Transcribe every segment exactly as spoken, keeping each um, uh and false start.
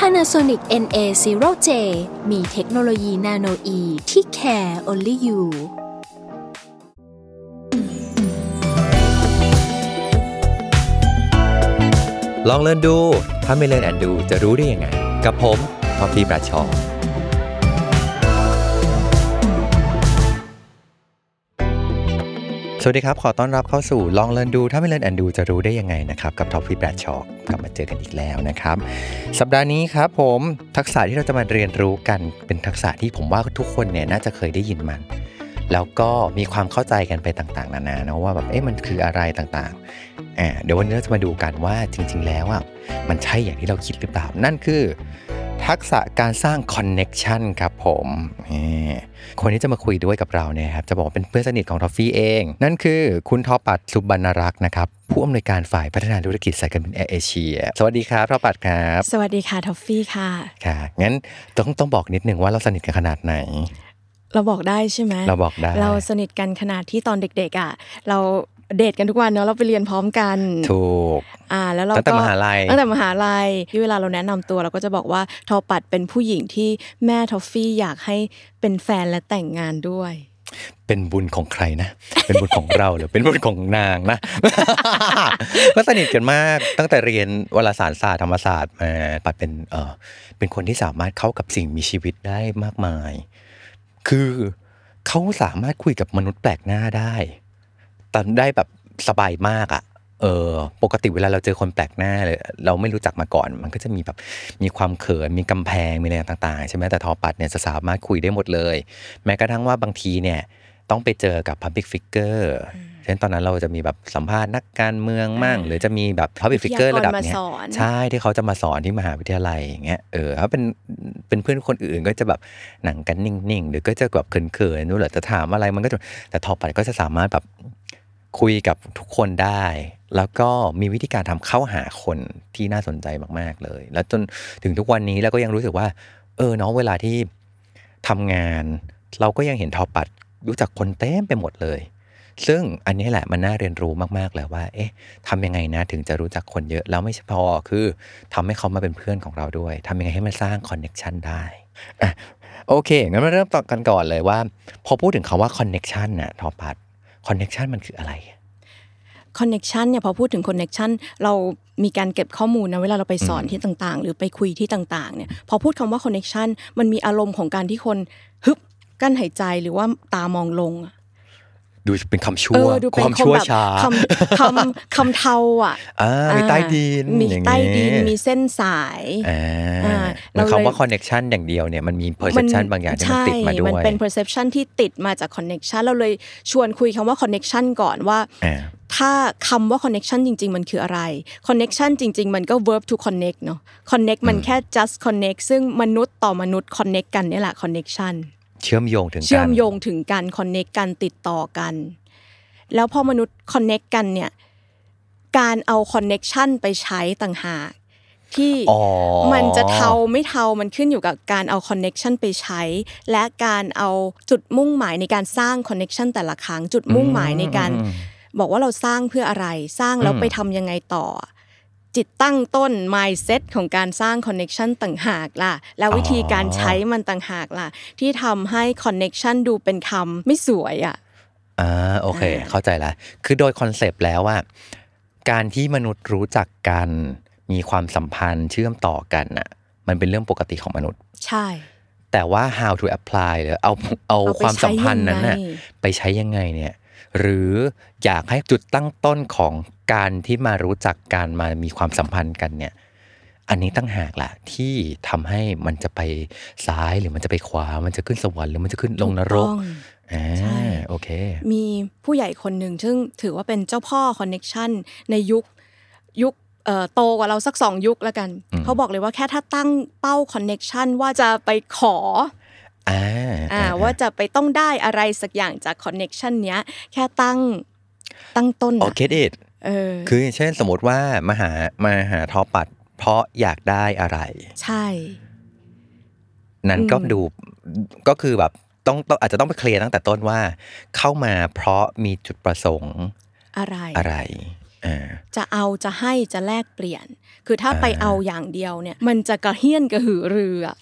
Panasonic เอ็น เอ ศูนย์ เจ มีเทคโนโลยี Nano E ที่ Care Only You ลองเรียนดูถ้าไม่เรียนแอนดูจะรู้ได้ยังไงกับผมท็อปปี้ปราชญ์สวัสดีครับขอต้อนรับเข้าสู่ลองเรียนดูถ้าไม่เรียนแอนดูจะรู้ได้ยังไงนะครับกับท็อปปี้ปราชญ์กลับมาเจอกันอีกแล้วนะครับสัปดาห์นี้ครับผมทักษะที่เราจะมาเรียนรู้กันเป็นทักษะที่ผมว่าทุกคนเนี่ยน่าจะเคยได้ยินมันแล้วก็มีความเข้าใจกันไปต่างๆนานานะว่าแบบเอ๊ะมันคืออะไรต่างๆอ่าเดี๋ยววันนี้เราจะมาดูกันว่าจริงๆแล้วอ่ะมันใช่อย่างที่เราคิดหรือเปล่านั่นคือทักษะการสร้างคอนเนคชั่นครับผมคนที่จะมาคุยด้วยกับเราเนี่ยครับจะบอกว่าเป็นเพื่อนสนิทของท็อฟฟี่เองนั่นคือคุณทอปัตสุบรรณรักษ์นะครับผู้อำนวยการฝ่ายพัฒนาธุรกิจสายการบินแอร์เอเชียสวัสดีครับทอปัตครับสวัสดีค่ะท็อฟฟี่ค่ะค่ะงั้นต้องต้องบอกนิดนึงว่าเราสนิทกันขนาดไหนเราบอกได้ใช่ไหมเราบอกได้เราสนิทกันขนาดที่ตอนเด็กๆอ่ะเราเดทกันทุกวันเนาะเราไปเรียนพร้อมกันถูกอ่าแล้วเราก็ตั้งแต่มหาลัยตั้งแต่มหาลัยที่เวลาเราแนะนำตัวเราก็จะบอกว่าทอปัดเป็นผู้หญิงที่แม่ทอฟฟี่อยากให้เป็นแฟนและแต่งงานด้วยเป็นบุญของใครนะเป็นบุญของเราหรือเป็นบุญของนางนะก็สนิทกันมากตั้งแต่เรียนวารสารศาสตร์ธรรมศาสตร์มาปัดเป็นเออเป็นคนที่สามารถเข้ากับสิ่งมีชีวิตได้มากมายคือเขาสามารถคุยกับมนุษย์แปลกหน้าได้ตอนได้แบบสบายมากอ่ะเออปกติเวลาเราเจอคนแปลกหน้าเลยเราไม่รู้จักมาก่อนมันก็จะมีแบบมีความเขินมีกำแพงมีอะไรต่างๆใช่ไหมแต่ทอปัดเนี่ยจะสามารถคุยได้หมดเลยแม้กระทั่งว่าบางทีเนี่ยต้องไปเจอกับ public figure เช่นตอนนั้นเราจะมีแบบสัมภาษณ์นักการเมืองมั่งหรือจะมีแบบ public figure ระดับเนี้ยใช่ที่เขาจะมาสอนที่มหาวิทยาลัยอย่างเงี้ยเออถ้าเป็นเป็นเพื่อนคนอื่นก็จะแบบหนังกันนิ่งๆหรือก็จะแบบเขินๆนู่นแหละจะถามอะไรมันก็แต่ทอปัดก็จะสามารถแบบคุยกับทุกคนได้แล้วก็มีวิธีการทำเข้าหาคนที่น่าสนใจมากๆเลยแล้วจนถึงทุกวันนี้เราก็ยังรู้สึกว่าเออเนาะเวลาที่ทำงานเราก็ยังเห็นทอปัดรู้จักคนเต็มไปหมดเลยซึ่งอันนี้แหละมันน่าเรียนรู้มากๆเลยว่าเอ๊ะทำยังไงนะถึงจะรู้จักคนเยอะแล้วไม่พอคือทำให้เขามาเป็นเพื่อนของเราด้วยทำยังไงให้มันสร้างคอนเนคชันได้อ่ะโอเคงั้นมาเริ่มต่อกันก่อนเลยว่าพอพูดถึงคำว่าคอนเนคชันน่ะทอปัดคอนเนคชันมันคืออะไรคอนเนคชันเนี่ยพอพูดถึงคอนเนคชันเรามีการเก็บข้อมูลนะเวลาเราไปสอนที่ต่างๆหรือไปคุยที่ต่างๆเนี่ยพอพูดคำว่าคอนเนคชันมันมีอารมณ์ของการที่คนฮึบกั้นหายใจหรือว่าตามองลงดูเป็นคำชั่วความชั่วช้าคำคำเทาอ่ะมีใต้ดินมีใต้ดินมีเส้นสายแล้วคำว่าคอนเนคชันอย่างเดียวเนี่ยมันมีเพอร์เซพชันบางอย่างที่มันติดมาด้วยมันเป็นเพอร์เซพชันที่ติดมาจากคอนเนคชันเราเลยชวนคุยคำว่าคอนเนคชันก่อนว่าถ้าคำว่า connection จริงๆมันคืออะไร connection จริงๆมันก็ verb to connect เนาะ connect มันแค่ just connect ซึ่งมนุษย์ต่อมนุษย์ connect กันนี่แหละ connection เชื่อมโยงถึงกันเชื่อมโยงถึงกัน connect กันติดต่อกันแล้วพอมนุษย์ connect กันเนี่ยการเอา connection ไปใช้ต่างหากที่มันจะเทาไม่เทามันขึ้นอยู่กับการเอาคอนเนคชันไปใช้และการเอาจุดมุ่งหมายในการสร้าง connection แต่ละครั้งจุดมุ่งหมายในการบอกว่าเราสร้างเพื่ออะไรสร้างแล้วไปทำยังไงต่อจิตตั้งต้น mindset ของการสร้าง connection ต่างหากล่ะแล้ววิธีการใช้มันต่างหากล่ะที่ทำให้ connection ดูเป็นคำไม่สวยอ่ะอ่าโอเคเข้าใจละคือโดยคอนเซปต์แล้วว่าการที่มนุษย์รู้จักกันมีความสัมพันธ์เชื่อมต่อกันน่ะมันเป็นเรื่องปกติของมนุษย์ใช่แต่ว่า how to apply หรือเอาเอาความสัมพันธ์นั้นน่ะไปใช้ยังไงเนี่ยหรืออยากให้จุดตั้งต้นของการที่มารู้จักการมามีความสัมพันธ์กันเนี่ยอันนี้ตั้งหากล่ะที่ทำให้มันจะไปซ้ายหรือมันจะไปขวามันจะขึ้นสวรรค์หรือมันจะขึ้นลงนรกอ่าโอเคมีผู้ใหญ่คนหนึ่งซึ่งถือว่าเป็นเจ้าพ่อคอนเนคชั่นในยุคยุค โตกว่าเราสักสองยุคละกันเขาบอกเลยว่าแค่ถ้าตั้งเป้าคอนเนคชั่นว่าจะไปขออ่าว่าจะไปต้องได้อะไรสักอย่างจากคอนเนคชั่นเนี้ยแค่ตั้งตั้งต้นโอเคดิเออคือเช่นสมมติว่ามาหามาหาทอปัดเพราะอยากได้อะไรใช่นั้นก็ดูก็คือแบบต้องต้องอาจจะต้องไปเคลียร์ตั้งแต่ต้นว่าเข้ามาเพราะมีจุดประสงค์อะไรอะไรจะเอาจะให้จะแลกเปลี่ยนคือถ้าไปเอาอย่างเดียวเนี่ยมันจะกระเฮี้ยนกระหือรืออ่ะ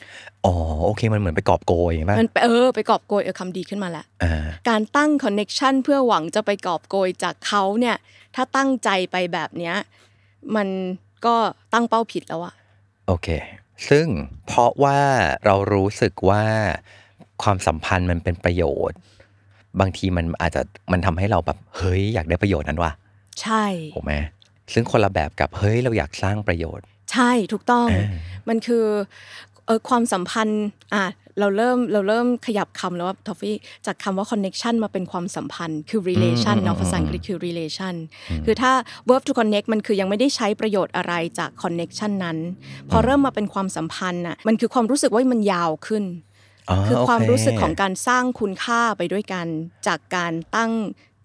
อ๋อโอเคมันเหมือนไปกอบโกยใช่ป่ะมันเออไปกอบโกยเออคำดีขึ้นมาละการตั้งคอนเนคชั่นเพื่อหวังจะไปกอบโกยจากเขาเนี่ยถ้าตั้งใจไปแบบเนี้ยมันก็ตั้งเป้าผิดแล้วอ่ะโอเคซึ่งเพราะว่าเรารู้สึกว่าความสัมพันธ์มันเป็นประโยชน์บางทีมันอาจจะมันทำให้เราแบบเฮ้ยอยากได้ประโยชน์นั้นว่ะใช่ถูกไหมซึ่งคนละแบบกับเฮ้ยเราอยากสร้างประโยชน์ใช่ถูกต้องมันคือเออความสัมพันธ์อ่ะเราเริ่มเราเริ่มขยับคำแล้วว่าทอฟฟี่จากคำว่า connection มาเป็นความสัมพันธ์คือ relation เนาะภาษาอังกฤษคือ relation คือถ้า verb to connect มันคือยังไม่ได้ใช้ประโยชน์อะไรจาก connection นั้นพอเริ่มมาเป็นความสัมพันธ์อ่ะมันคือความรู้สึกว่ามันยาวขึ้นคือความรู้สึกของการสร้างคุณค่าไปด้วยกันจากการตั้ง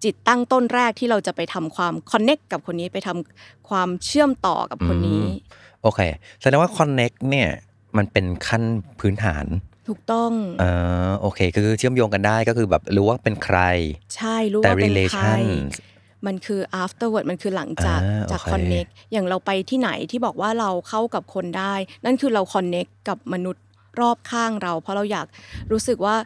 จิตตั้งต้นแรกที่เราจะไปทำความคอนเนคกับคนนี้ไปทำความเชื่อมต่อกับคนนี้โอเคแสดงว่าคอนเนคเนี่ยมันเป็นขั้นพื้นฐานถูกต้องเออโอเคคือเชื่อมโยงกันได้ก็คือแบบรู้ว่าเป็นใครใช่รู้ว่าเป็นใครมันคือ afterward มันคือหลังจากจาก connect อย่างเราไปที่ไหนที่บอกว่าเราเข้ากับคนได้นั่นคือเรา connect กับมนุษย์รอบข้างเราเพราะเราอยากรู้สึกว่า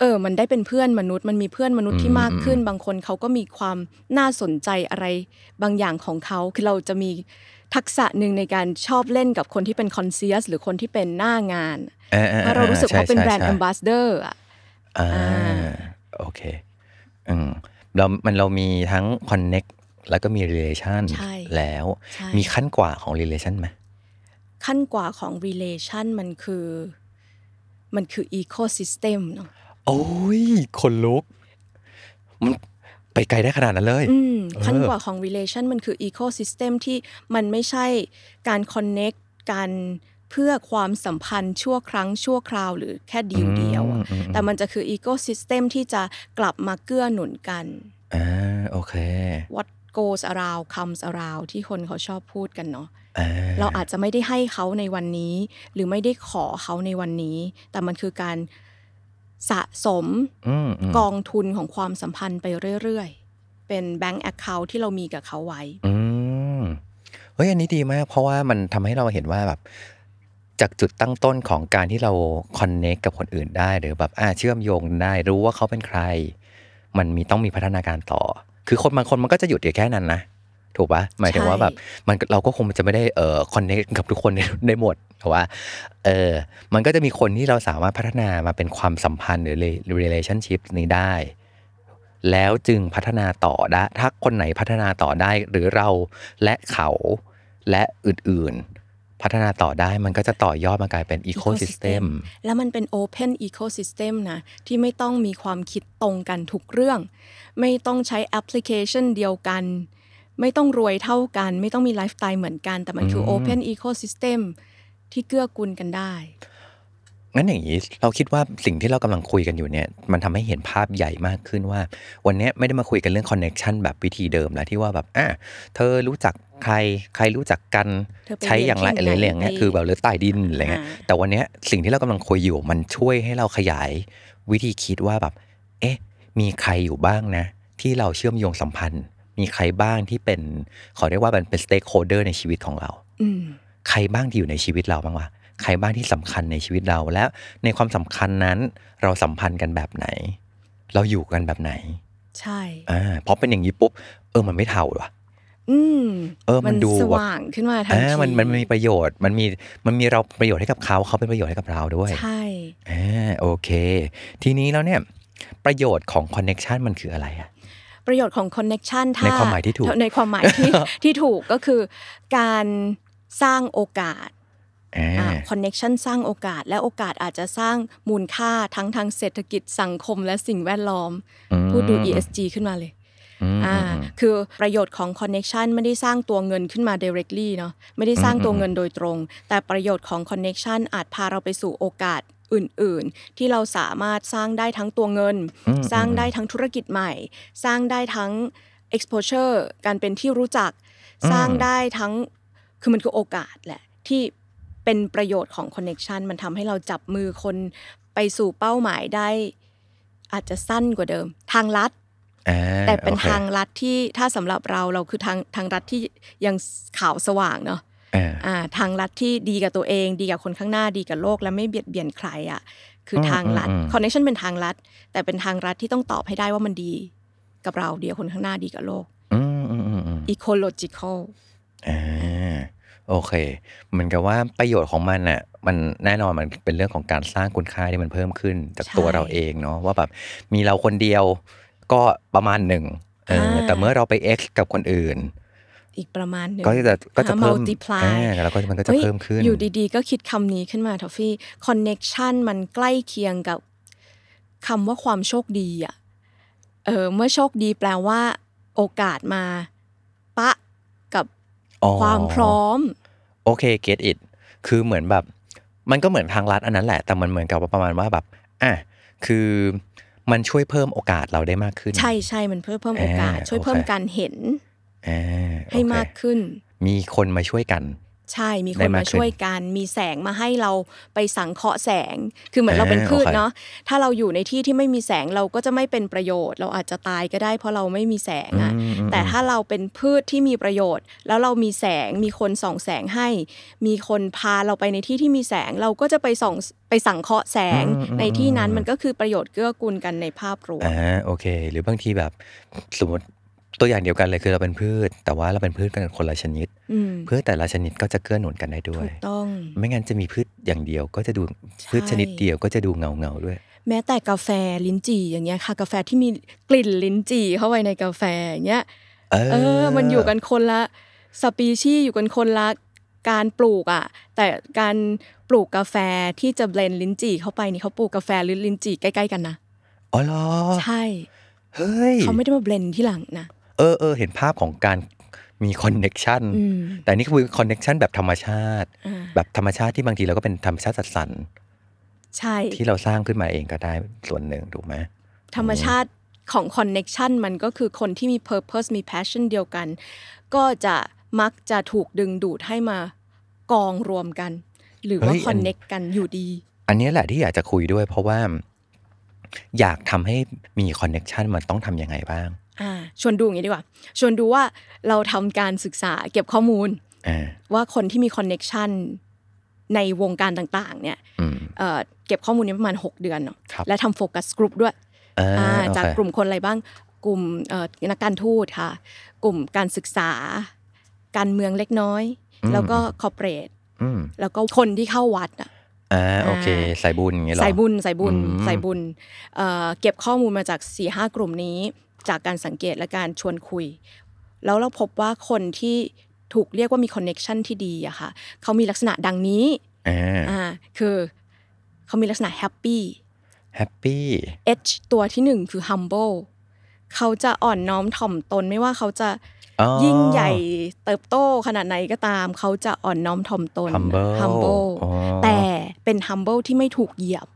เออมันได้เป็นเพื่อนมนุษย์มันมีเพื่อนมนุษย์ที่มากขึ้นบางคนเขาก็มีความน่าสนใจอะไรบางอย่างของเขาคือเราจะมีทักษะหนึ่งในการชอบเล่นกับคนที่เป็นคอนเซียสหรือคนที่เป็นหน้างานเพราะเรารู้สึกว่าเป็นแบรนด์แอมบาสเดอร์อ่ะอ่าโอเคอืมเรามันเรามีทั้งคอนเน็กแล้วก็มีรีเลชั่นแล้วมีขั้นกว่าของรีเลชั่นไหมขั้นกว่าของรีเลชั่นมันคือมันคืออีโคซิสเต็มเนาะโอ้ยคนลุกมันไปไกลได้ขนาดนั้นเลยขั้นกว่าของ relation มันคือ ecosystem ที่มันไม่ใช่การ connect กันเพื่อความสัมพันธ์ชั่วครั้งชั่วคราวหรือแค่ดีลเดียวแต่มันจะคือ ecosystem ที่จะกลับมาเกื้อหนุนกันอ่าโอเค what goes around comes around ที่คนเขาชอบพูดกันเนาะเราอาจจะไม่ได้ให้เขาในวันนี้หรือไม่ได้ขอเขาในวันนี้แต่มันคือการสะสมกองทุนของความสัมพันธ์ไปเรื่อยๆเป็นแบงก์แอคเคาท์ที่เรามีกับเขาไว้อืมเฮ้ยอันนี้ดีมากเพราะว่ามันทำให้เราเห็นว่าแบบจากจุดตั้งต้นของการที่เราคอนเนคกับคนอื่นได้หรือแบบอ่าเชื่อมโยงได้รู้ว่าเขาเป็นใครมันมีต้องมีพัฒนาการต่อคือคนบางคนมันก็จะหยุดอยู่แค่นั้นนะถูกป่ะหมายถึงว่าแบบมันเราก็คงจะไม่ได้เอ่อคอนเนคกับทุกคนได้หมดเพราะว่าเออมันก็จะมีคนที่เราสามารถพัฒนามาเป็นความสัมพันธ์หรือ relationship นี้ได้แล้วจึงพัฒนาต่อได้ถ้าคนไหนพัฒนาต่อได้หรือเราและเขาและอื่นๆพัฒนาต่อได้มันก็จะต่อยอดมากลายเป็น ecosystem แล้วมันเป็น open ecosystem นะที่ไม่ต้องมีความคิดตรงกันทุกเรื่องไม่ต้องใช้แอปพลิเคชันเดียวกันไม่ต้องรวยเท่ากันไม่ต้องมีไลฟ์สไตล์เหมือนกันแต่มันคือ Open Ecosystem ที่เกื้อกูลกันได้งั้นอย่างนี้เราคิดว่าสิ่งที่เรากำลังคุยกันอยู่เนี่ยมันทำให้เห็นภาพใหญ่มากขึ้นว่าวันนี้ไม่ได้มาคุยกันเรื่อง Connection แบบวิธีเดิมแล้วที่ว่าแบบอ่ะเธอรู้จักใครใครรู้จักกันใช้อย่างไรอะไรอย่างเงี้ยคือแบบหรือใต้ดินอะไรเงี้ยแต่วันนี้สิ่งที่เรากำลังคุยอยู่มันช่วยให้เราขยายวิธีคิดว่าแบบเอ๊ะมีใครอยู่บ้างนะที่เราเชื่อมโยงสัมพันธ์มีใครบ้างที่เป็นขอเรียกว่าเป็นสเต็กโฮลเดอร์ในชีวิตของเราใครบ้างที่อยู่ในชีวิตเราบ้างวะใครบ้างที่สำคัญในชีวิตเราและในความสำคัญนั้นเราสัมพันธ์กันแบบไหนเราอยู่กันแบบไหนใช่อ่าพอเป็นอย่างนี้ปุ๊บเออมันไม่เท่าหรออืมเออมันดูสว่างขึ้นมาทันทีมันมันมีประโยชน์มันมีมันมีเราประโยชน์ให้กับเขาเขาเป็นประโยชน์ให้กับเราด้วยใช่อ่าโอเคทีนี้แล้วเนี่ยประโยชน์ของคอนเนคชันมันคืออะไรอะประโยชน์ของ connection ถ้าในความหมายที่ถูกในความหมายที่ ที่ถูกก็คือการสร้างโอกาส connection สร้างโอกาสและโอกาสอาจจะสร้างมูลค่าทั้งทางเศรษฐกิจสังคมและสิ่งแวดล้อมพูดดู อี เอส จี ขึ้นมาเลย อ่าคือประโยชน์ของคอนเนคชันไม่ได้สร้างตัวเงินขึ้นมา directly เนาะไม่ได้สร้างตัวเงินโดยตรงแต่ประโยชน์ของคอนเนคชันอาจพาเราไปสู่โอกาสอื่นๆที่เราสามารถสร้างได้ทั้งตัวเงินสร้างได้ทั้งธุรกิจใหม่สร้างได้ทั้ง exposure การเป็นที่รู้จักสร้างได้ทั้งคือมันคือโอกาสแหละที่เป็นประโยชน์ของคอนเนคชันมันทำให้เราจับมือคนไปสู่เป้าหมายได้อาจจะสั้นกว่าเดิมทางลัดแต่เป็น okay. ทางลัดที่ถ้าสำหรับเราเราคือทางทางลัดที่ยังขาวสว่างเนาะทางลัดที่ดีกับตัวเองดีกับคนข้างหน้าดีกับโลกและไม่เบียดเบียนใครอ่ะคือทางลัดคอนเนคชั่นเป็นทางลัดแต่เป็นทางลัดที่ต้องตอบให้ได้ว่ามันดีกับเราดีกับคนข้างหน้าดีกับโลกอีโคโลจิคอลโอเคเหมือนกับว่าประโยชน์ของมันน่ะมันแน่นอนมันเป็นเรื่องของการสร้างคุณค่าที่มันเพิ่มขึ้นจากตัวเราเองเนาะว่าแบบมีเราคนเดียวก็ประมาณหนึ่งเออแต่เมื่อเราไป x กับคนอื่นอีกประมาณหนึ่งก็จะก็จะเพิ่ม multiply แล้วก็มันก็จะเพิ่มขึ้นอยู่ดีๆก็คิดคำนี้ขึ้นมาทอฟฟี่ connection มันใกล้เคียงกับคำว่าความโชคดีอ่ะเออเมื่อโชคดีแปลว่าโอกาสมาปะกับความพร้อมโอเค get it คือเหมือนแบบมันก็เหมือนทางลัดอันนั้นแหละแต่มันเหมือนกับประมาณว่าแบบอ่ะคือมันช่วยเพิ่มโอกาสเราได้มากขึ้นใช่ใช่มันเพิ่มเพิ่มโอกาสช่วยเพิ่มการเห็นให้มากขึ้นมีคนมาช่วยกันใช่มีคนมาช่วยกันมีแสงมาให้เราไปสังเคราะห์แสงคือเหมือนเราเป็นพืชเนาะถ้าเราอยู่ในที่ที่ไม่มีแสงเราก็จะไม่เป็นประโยชน์เราอาจจะตายก็ได้เพราะเราไม่มีแสงอ่ะแต่ถ้าเราเป็นพืชที่มีประโยชน์แล้วเรามีแสงมีคนส่องแสงให้มีคนพาเราไปในที่ที่มีแสงเราก็จะไปส่องไปสังเคราะห์แสงในที่นั้นมันก็คือประโยชน์เกื้อกูลกันในภาพรวมอ่าโอเคหรือบางทีแบบสมมติตัวอย่างเดียวกันเลยคือเราเป็นพืชแต่ว่าเราเป็นพืชกันคนละชนิดพืชแต่ละชนิดก็จะเกื้อหนุนกันได้ด้วยถูกต้องไม่งั้นจะมีพืชอย่างเดียวก็จะดูพืชชนิดเดียวก็จะดูเงาเงาด้วยแม้แต่กาแฟลิ้นจี่อย่างเงี้ยค่ะกาแฟที่มีกลิ่นลิ้นจี่เข้าไปในกาแฟอย่างเงี้ยเออมันอยู่กันคนละสปีชีส์อยู่กันคนละการปลูกอ่ะแต่การปลูกกาแฟที่จะเบลนลิ้นจี่เข้าไปนี่เขาปลูกกาแฟหรือลิ้นจี่ใกล้ๆกันนะอ๋อเหรอใช่เฮ้ยเขาไม่ได้มาเบลนที่หลังนะเออเออเห็นภาพของการมีคอนเนคชันแต่นี่คือคอนเนคชันแบบธรรมชาติแบบธรรมชาติที่บางทีเราก็เป็นธรรมชาติสัตว์สันใช่ที่เราสร้างขึ้นมาเองก็ได้ส่วนหนึ่งถูกไหมธรรมชาติของคอนเนคชันมันก็คือคนที่มีเพอร์เพสมีแพชชั่นเดียวกันก็จะมักจะถูกดึงดูดให้มากองรวมกันหรือว่าคอนเนคกันอยู่ดีอันนี้แหละที่อยากจะคุยด้วยเพราะว่าอยากทำให้มีคอนเนคชันมันต้องทำยังไงบ้างอ่าชวนดูอย่างนี้ดีกว่าชวนดูว่าเราทำการศึกษาเก็บข้อมูลว่าคนที่มีคอนเนคชันในวงการต่างๆเนี่ยเก็บข้อมูลนี้ประมาณหกเดือนเนาะและทำโฟกัสกลุ่มด้วยจากกลุ่มคนอะไรบ้างกลุ่มนักการทูตค่ะกลุ่มการศึกษาการเมืองเล็กน้อยแล้วก็คอร์ปอเรทแล้วก็คนที่เข้าวัดอ่ะอ่าโอเคสายบุญอย่างเงี้ยหรอสายบุญสายบุญสายบุญเก็บข้อมูลมาจาก สี่ห้ากลุ่มนี้จากการสังเกตและการชวนคุยแล้วเราพบว่าคนที่ถูกเรียกว่ามีคอนเนคชันที่ดีอะค่ะเขามีลักษณะดังนี้อ่าคือเขามีลักษณะแฮปปี้แฮปปี้ H ตัวที่หนึ่งคือ humble เขาจะอ่อนน้อมถ่อมตนไม่ว่าเขาจะ oh. ยิ่งใหญ่เติบโตขนาดไหนก็ตามเขาจะอ่อนน้อมถ่อมตน humble, humble. Oh. แต่เป็น humble ที่ไม่ถูกเหยียบ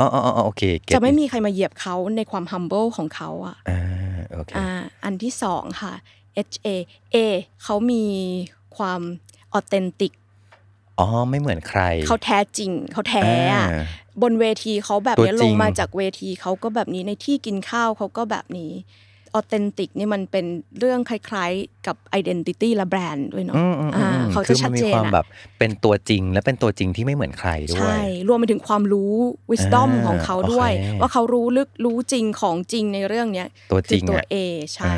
อ๋อๆๆโอเคจะไม่มีใครมาเหยียบเขาในความ humble ของเขาอ่ะอ่าโอเคอ่าอันที่สองค่ะ H A A เขามีความ authentic อ๋อไม่เหมือนใครเขาแท้จริงเขาแท้อ่ะบนเวทีเขาแบบนี้ลงมาจากเวทีเขาก็แบบนี้ในที่กินข้าวเขาก็แบบนี้ authentic นี่มันเป็นเรื่องคล้ายๆกับ identity และ brand ด้วยเนาะอ่าเขาจะชัดเจนอ่ะคือมีความแบบเป็นตัวจริงและเป็นตัวจริงที่ไม่เหมือนใครด้วยใช่รวมไปถึงความรู้ wisdom ของเขาด้วยว่าเขารู้ลึกรู้จริงของจริงในเรื่องเนี้ยตัวจริงตัว A ใช่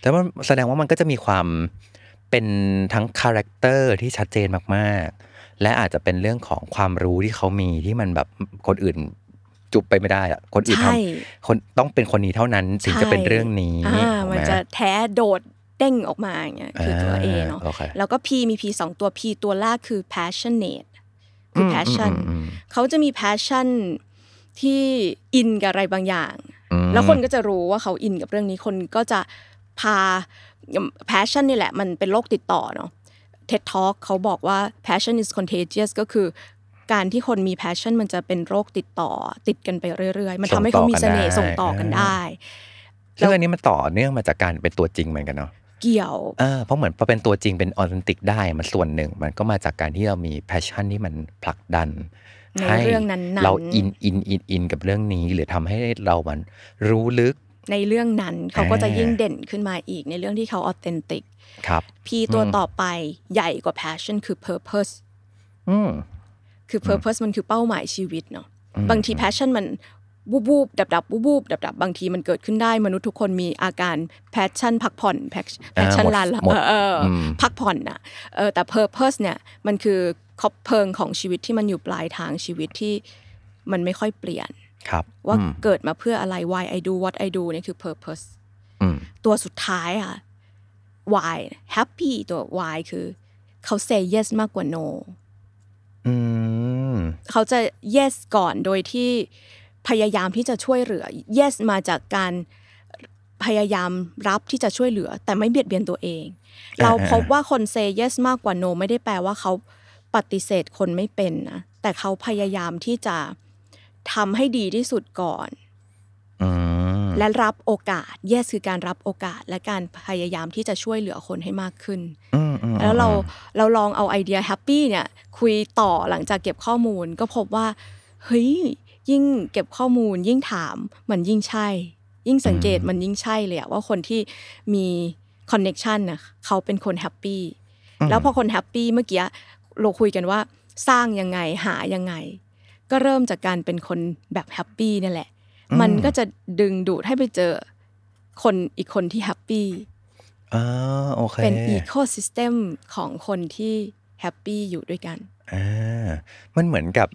แต่ว่าแสดงว่ามันก็จะมีความเป็นทั้ง character ที่ชัดเจนมากๆและอาจจะเป็นเรื่องของความรู้ที่เขามีที่มันแบบคนอื่นจุบไปไม่ได้อะคนอื่นทำคนต้องเป็นคนนี้เท่านั้นถึงจะเป็นเรื่องนี้มันจะแท้โดดเด้งออกมาอย่างเงี้ยคือตัว A เนาะแล้วก็ P มี P สองตัว P ตัวแรกคือ passionate คือ passion เขาจะมี passion ที่อินกับอะไรบางอย่างแล้วคนก็จะรู้ว่าเขาอินกับเรื่องนี้คนก็จะ พา passion นี่แหละมันเป็นโรคติดต่อเนาะ เท็ด Talk เขาบอกว่า passion is contagious ก็คือการที่คนมี passion มันจะเป็นโรคติดต่อติดกันไปเรื่อยๆมันทำให้เขามีเสน่ห์ส่งต่อกันได้ซึ่งอันนี้มันต่อเนื่องมาจากการเป็นตัวจริงเหมือนกันเนาะเกี่ยวเออเพราะเหมือนพอเป็นตัวจริงเป็นออเทนติกได้มันส่วนหนึ่งมันก็มาจากการที่เรามีแพชชั่นที่มันผลักดันให้เราอินอินอินอินกับเรื่องนี้หรือทำให้เรามันรู้ลึกในเรื่องนั้นเขาก็จะยิ่งเด่นขึ้นมาอีกในเรื่องที่เขาออเทนติกครับ P ตัวต่อไปใหญ่กว่าแพชชั่นคือ purpose อืมคือ purpose มันคือเป้าหมายชีวิตเนาะบางทีแพชชั่นมันบูบบูบดับดับบูบบูบดับดับบางทีมันเกิดขึ้นได้มนุษย์ทุกคนมีอาการแพชชั่นพักผ่อนแพชชั่นลาพักผ่อนนะแต่เพอร์เพสเนี่ยมันคือคบเพลิงของชีวิตที่มันอยู่ปลายทางชีวิตที่มันไม่ค่อยเปลี่ยนว่าเกิดมาเพื่ออะไร why I do what I do นี่คือ purpose ตัวสุดท้ายค่ะ why happy ตัว why คือเขา say yes มากกว่า no เขาจะ yes ก่อนโดยที่พยายามที่จะช่วยเหลือ yes มาจากการพยายามรับที่จะช่วยเหลือแต่ไม่เบียดเบียนตัวเอง uh-huh. เราพบว่าคน say yes มากกว่า no ไม่ได้แปลว่าเขาปฏิเสธคนไม่เป็นนะแต่เขาพยายามที่จะทำให้ดีที่สุดก่อน uh-huh. และรับโอกาส yes คือการรับโอกาสและการพยายามที่จะช่วยเหลือคนให้มากขึ้น uh-huh. แล้วเราเราลองเอาไอเดีย happy เนี่ยคุยต่อหลังจากเก็บข้อมูลก็พบว่าเฮ้ยยิ่งเก็บข้อมูลยิ่งถามมันยิ่งใช่ยิ่งสังเกตมันยิ่งใช่เลยว่าคนที่มีคอนเนคชั่นน่ะเขาเป็นคนแฮปปี้แล้วพอคนแฮปปี้เมื่อกี้เราคุยกันว่าสร้างยังไงหายังไงก็เริ่มจากการเป็นคนแบบแฮปปี้นั่นแหละมันก็จะดึงดูดให้ไปเจอคนอีกคนที่แฮปปี้อ๋อโอเคเป็นอีโคซิสเต็มของคนที่แฮปปี้อยู่ด้วยกันอ่ามันเหมือนกับ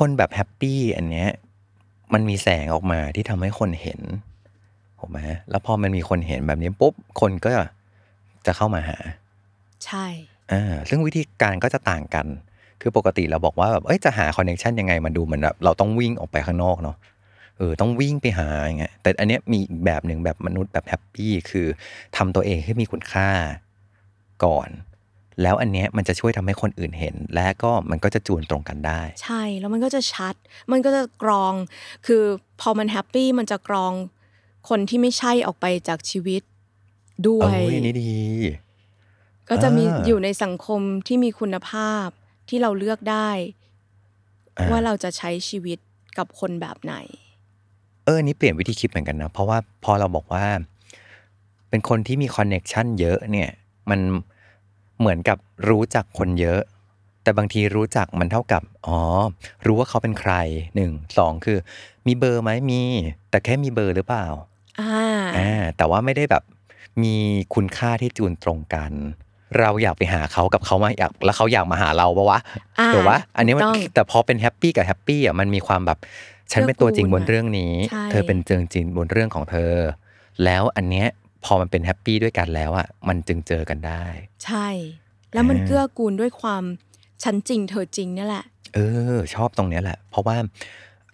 คนแบบแฮปปี้อันเนี้ยมันมีแสงออกมาที่ทำให้คนเห็นถูกไหมแล้วพอมันมีคนเห็นแบบนี้ปุ๊บคนก็จะเข้ามาหาใช่อ่าซึ่งวิธีการก็จะต่างกันคือปกติเราบอกว่าแบบเอ้ยจะหาคอนเนคชั่นยังไงมันดูเหมือนแบบเราต้องวิ่งออกไปข้างนอกเนาะเออต้องวิ่งไปหาอย่างเงี้ยแต่อันเนี้ยมีอีกแบบหนึ่งแบบมนุษย์แบบแฮปปี้คือทำตัวเองให้มีคุณค่าก่อนแล้วอันเนี้ยมันจะช่วยทำให้คนอื่นเห็นและก็มันก็จะจูนตรงกันได้ใช่แล้วมันก็จะชัดมันก็จะกรองคือพอมันแฮปปี้มันจะกรองคนที่ไม่ใช่ออกไปจากชีวิตด้วยโอ้ยนี่ดีก็จะมีอยู่ในสังคมที่มีคุณภาพที่เราเลือกได้ว่าเราจะใช้ชีวิตกับคนแบบไหนเออนี่เปลี่ยนวิธีคิดเหมือนกันนะเพราะว่าพอเราบอกว่าเป็นคนที่มีคอนเนคชั่นเยอะเนี่ยมันเหมือนกับรู้จักคนเยอะแต่บางทีรู้จักมันเท่ากับอ๋อรู้ว่าเขาเป็นใครหนึ่ง สองคือมีเบอร์มั้ยมีแต่แค่มีเบอร์หรือเปล่าอ่าอ่าแต่ว่าไม่ได้แบบมีคุณค่าที่จูนตรงกันเราอยากไปหาเขากับเขามาอยากแล้วเขาอยากมาหาเราปะวะถูกปะอันนี้มันแต่พอเป็นแฮปปี้กับแฮปปี้อ่ะมันมีความแบบฉันเป็นตัวจริงบนเรื่องนี้เธอเป็นตัวจริงบนเรื่องของเธอแล้วอันเนี้ยพอมันเป็นแฮปปี้ด้วยกันแล้วอ่ะมันจึงเจอกันได้ใช่แล้วมันเกื้อกูลด้วยความฉันจริงเธอจริงนี่แหละเออชอบตรงนี้แหละเพราะว่า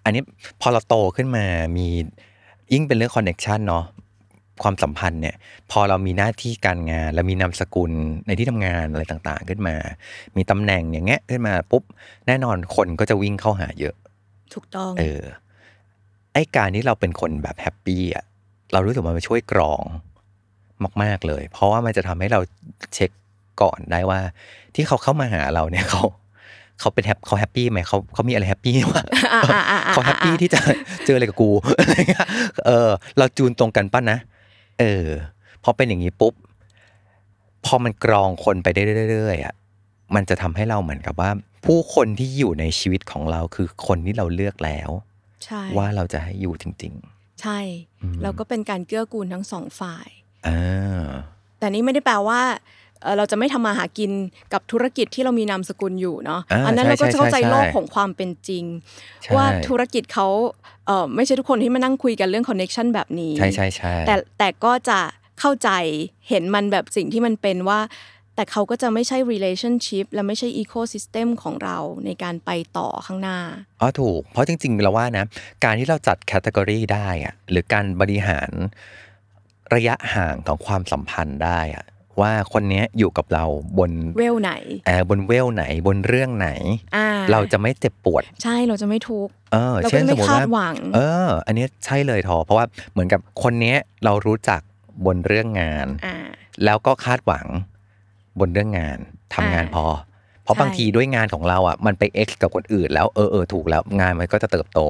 อันนี้พอเราโตขึ้นมามียิ่งเป็นเรื่องคอนเนคชั่นเนาะความสัมพันธ์เนี่ยพอเรามีหน้าที่การงานเรามีนามสกุลในที่ทำงานอะไรต่างๆขึ้นมามีตำแหน่งอย่างเงี้ยขึ้นมาปุ๊บแน่นอนคนก็จะวิ่งเข้าหาเยอะถูกต้องเออไอ้การที่เราเป็นคนแบบแฮปปี้อ่ะเรารู้สึกว่ามันช่วยกรองมากๆเลยเพราะว่ามันจะทำให้เราเช็คก่อนได้ว่าที่เขาเข้ามาหาเราเนี่ยเขาเขาเป็นแฮปเขาแฮปปี้ไหมเขาเขามีอะไรแฮปปี้วะเขาแฮปปี้ที่จะเจออะไรกับกูอะไรเงี้ยเออเราจูนตรงกันป่ะนะเออพอเป็นอย่างนี้ปุ๊บพอมันกรองคนไปเรื่อยๆอ่ะมันจะทำให้เราเหมือนกับว่าผู้คนที่อยู่ในชีวิตของเราคือคนที่เราเลือกแล้วว่าเราจะให้อยู่จริงๆใช่แล้วก็เป็นการเกื้อกูลทั้งสองฝ่ายแต่นี่ไม่ได้แปลว่าเราจะไม่ทำมาหากินกับธุรกิจที่เรามีนามสกุลอยู่เนาะอันนั้นเราก็เข้าใจโลกของความเป็นจริงว่าธุรกิจเขาไม่ใช่ทุกคนที่มานั่งคุยกันเรื่องคอนเนคชั่นแบบนี้แต่แต่ก็จะเข้าใจเห็นมันแบบสิ่งที่มันเป็นว่าแต่เขาก็จะไม่ใช่ relationship และไม่ใช่ ecosystem ของเราในการไปต่อข้างหน้าอ๋อถูกเพราะจริงๆเราว่านะการที่เราจัด category ได้อะหรือการบริหาร ระยะห่างของความสัมพันธ์ได้อะว่าคนนี้อยู่กับเราบนเวลไหนเออบนเวลไหนบนเรื่องไหนเราจะไม่เจ็บปวดใช่เราจะไม่ทุกข์เออเช่นสมมติว่าเอออันนี้ใช่เลยทอเพราะว่าเหมือนกับคนนี้เรารู้จักบนเรื่องงานแล้วก็คาดหวังบนเรื่องงานทำงานพอเพราะบางทีด้วยงานของเราอ่ะมันไป X กับคนอื่นแล้วเออเออถูกแล้วงานมันก็จะเติบโต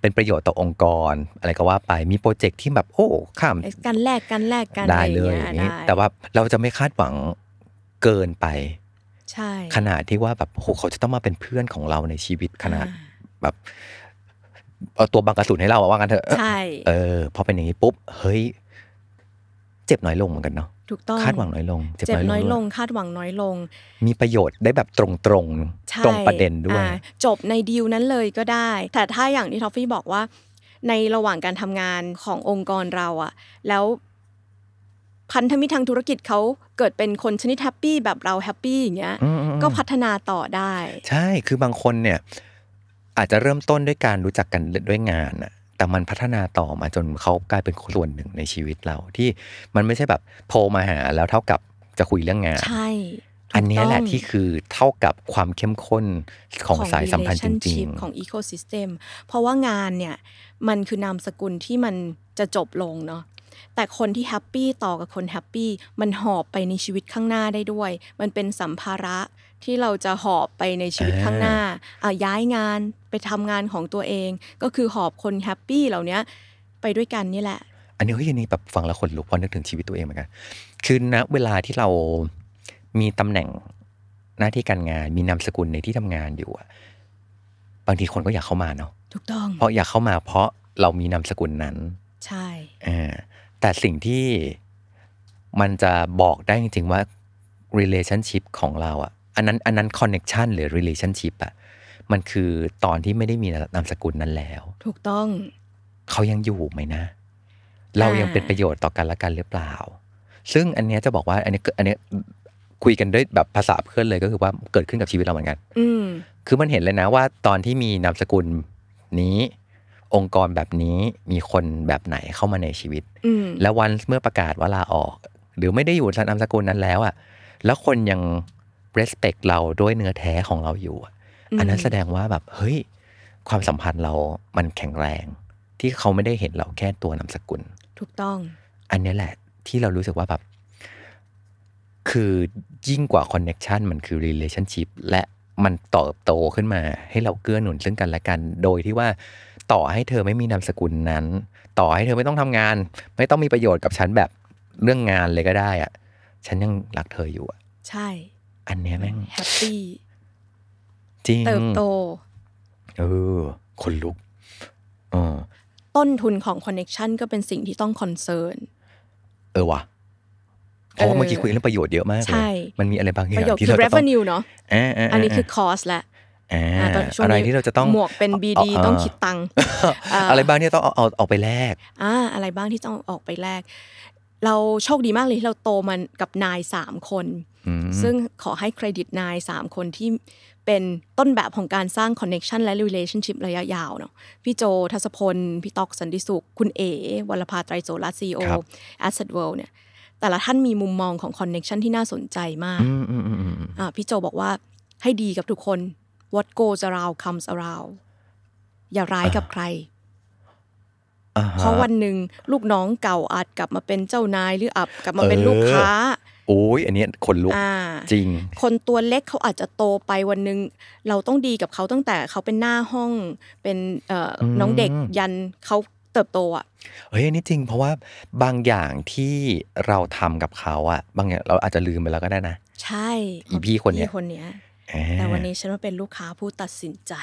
เป็นประโยชน์ต่อองค์กรอะไรก็ว่าไปมีโปรเจกต์ที่แบบโอ้ข้ามกันแลกกันแลกกันได้เลยนี่แต่ว่าเราจะไม่คาดหวังเกินไปใช่ขนาดที่ว่าแบบโหเขาจะต้องมาเป็นเพื่อนของเราในชีวิตขนาดแบบเอาตัวบังกระสุนให้เราว่ากันเถอะใช่เออพอเป็นอย่างนี้ปุ๊บเฮ้ยเจ็บน้อยลงเหมือนกันเนาะถูกต้องคาดหวังน้อยลงเจ็บน้อยลงคาดหวังน้อยลงมีประโยชน์ได้แบบตรงๆ ตรงประเด็นด้วยจบในดีลนั้นเลยก็ได้แต่ถ้าอย่างที่ท็อฟฟี่บอกว่าในระหว่างการทำงานขององค์กรเราอ่ะแล้วพันธมิตรทางธุรกิจเขาเกิดเป็นคนชนิดแฮปปี้แบบเราแฮปปี้อย่างเงี้ยก็พัฒนาต่อได้ใช่คือบางคนเนี่ยอาจจะเริ่มต้นด้วยการรู้จักกันด้วยงานอ่ะแต่มันพัฒนาต่อมาจนเขากลายเป็นส่วนหนึ่งในชีวิตเราที่มันไม่ใช่แบบโทรมาหาแล้วเท่ากับจะคุยเรื่องงานใช่อันนี้แหละที่คือเท่ากับความเข้มข้นของสายสัมพันธ์จริงๆของ Ecosystem เพราะว่างานเนี่ยมันคือนามสกุลที่มันจะจบลงเนาะแต่คนที่แฮปปี้ต่อกับคนแฮปปี้มันหอบไปในชีวิตข้างหน้าได้ด้วยมันเป็นสัมภาระที่เราจะหอบไปในชีวิตข้างหน้าอ่ะย้ายงานไปทำงานของตัวเองก็คือหอบคนแฮปปี้เหล่านี้ไปด้วยกันนี่แหละอันนี้เฮ้ยนี่แบบฟังแล้วขนลุกพอนึกถึงชีวิตตัวเองเหมือนกันคือณเวลาที่เรามีตำแหน่งหน้าที่การงานมีนามสกุลในที่ทำงานอยู่บางทีคนก็อยากเข้ามาเนาะถูกต้องเพราะอยากเข้ามาเพราะเรามีนามสกุลนั้นใช่อ่าแต่สิ่งที่มันจะบอกได้จริงๆว่า relationship ของเราอ่ะอันนั้นอันนั้น connection หรือ relationship อ่ะมันคือตอนที่ไม่ได้มีนามสกุลนั้นแล้วถูกต้องเขายังอยู่ไหมนะเรายังเป็นประโยชน์ต่อกันและกันหรือเปล่าซึ่งอันเนี้ยจะบอกว่าอันนี้อันนี้คุยกันด้วยแบบภาษาเพื่อนเลยก็คือว่าเกิดขึ้นกับชีวิตเราเหมือนกันคือมันเห็นเลยนะว่าตอนที่มีนามสกุลนี้องค์กรแบบนี้มีคนแบบไหนเข้ามาในชีวิตแล้ววันเมื่อประกาศว่าลาออกหรือไม่ได้อยู่นามสกุลนั้นแล้วอ่ะแล้วคนยัง respect เราด้วยเนื้อแท้ของเราอยู่อันนั้นแสดงว่าแบบเฮ้ยความสัมพันธ์เรามันแข็งแรงที่เขาไม่ได้เห็นเราแค่ตัวนามสกุลถูกต้องอันนี้แหละที่เรารู้สึกว่าแบบคือยิ่งกว่า connection มันคือ relationship และมันเติบโตขึ้นมาให้เราเกื้อหนุนซึ่งกันและกันโดยที่ว่าต่อให้เธอไม่มีนามสกุลนั้นต่อให้เธอไม่ต้องทำงานไม่ต้องมีประโยชน์กับฉันแบบเรื่องงานเลยก็ได้อะฉันยังรักเธออยู่อะใช่อันนี้แม่งแฮปปี้จริงเติบโตเออคนลุกเออต้นทุนของคอนเนคชั่นก็เป็นสิ่งที่ต้องคอนเซิร์นเออว่ะเพราะว่าเมื่อกี้คุยเรื่องประโยชน์เยอะมากเลยมันมีอะไรบางอย่างที่เราต้องประโยชน์คือ revenue เนาะอันนี้คือ cost ละอะไรที่เราจะต้องหมวกเป็น บี ดี ต้องคิดตังค์อะไรบ้างที่ต้องเอาเอาออกไปแลกอ่าอะไรบ้างที่ต้องออกไปแลกเราโชคดีมากเลยที่เราโตมันกับนายสามคนซึ่งขอให้เครดิตนายสามคนที่เป็นต้นแบบของการสร้างคอนเนคชั่นและ relationship ระยะยาวเนาะพี่โจทัศพลพี่ต๊อกสันติสุขคุณเอ๋วรภาไตรโสรัตน์ ซี อี โอ Asset World เนี่ยแต่ละท่านมีมุมมองของคอนเนคชั่นที่น่าสนใจมากอ่าพี่โจบอกว่าให้ดีกับทุกคน What goes around comes around อย่าร้ายกับใครเพราะวันหนึ่งลูกน้องเก่าอาจกลับมาเป็นเจ้านายหรืออาจกลับมาเป็นลูกค้าโอ้ยอันนี้คนลุกจริงคนตัวเล็กเขาอาจจะโตไปวันหนึ่งเราต้องดีกับเขาตั้งแต่เขาเป็นหน้าห้องเป็นน้องเด็กยันเขาเติบโตอ่ะเฮ้ยอันนี้จริงเพราะว่าบางอย่างที่เราทำกับเขาอ่ะบางอย่างเราอาจจะลืมไปแล้วก็ได้นะใช่อีพี่คนเนี้ยคนเนี้ยแต่วันนี้ฉันมาเป็นลูกค้าผู้ตัดสินใจ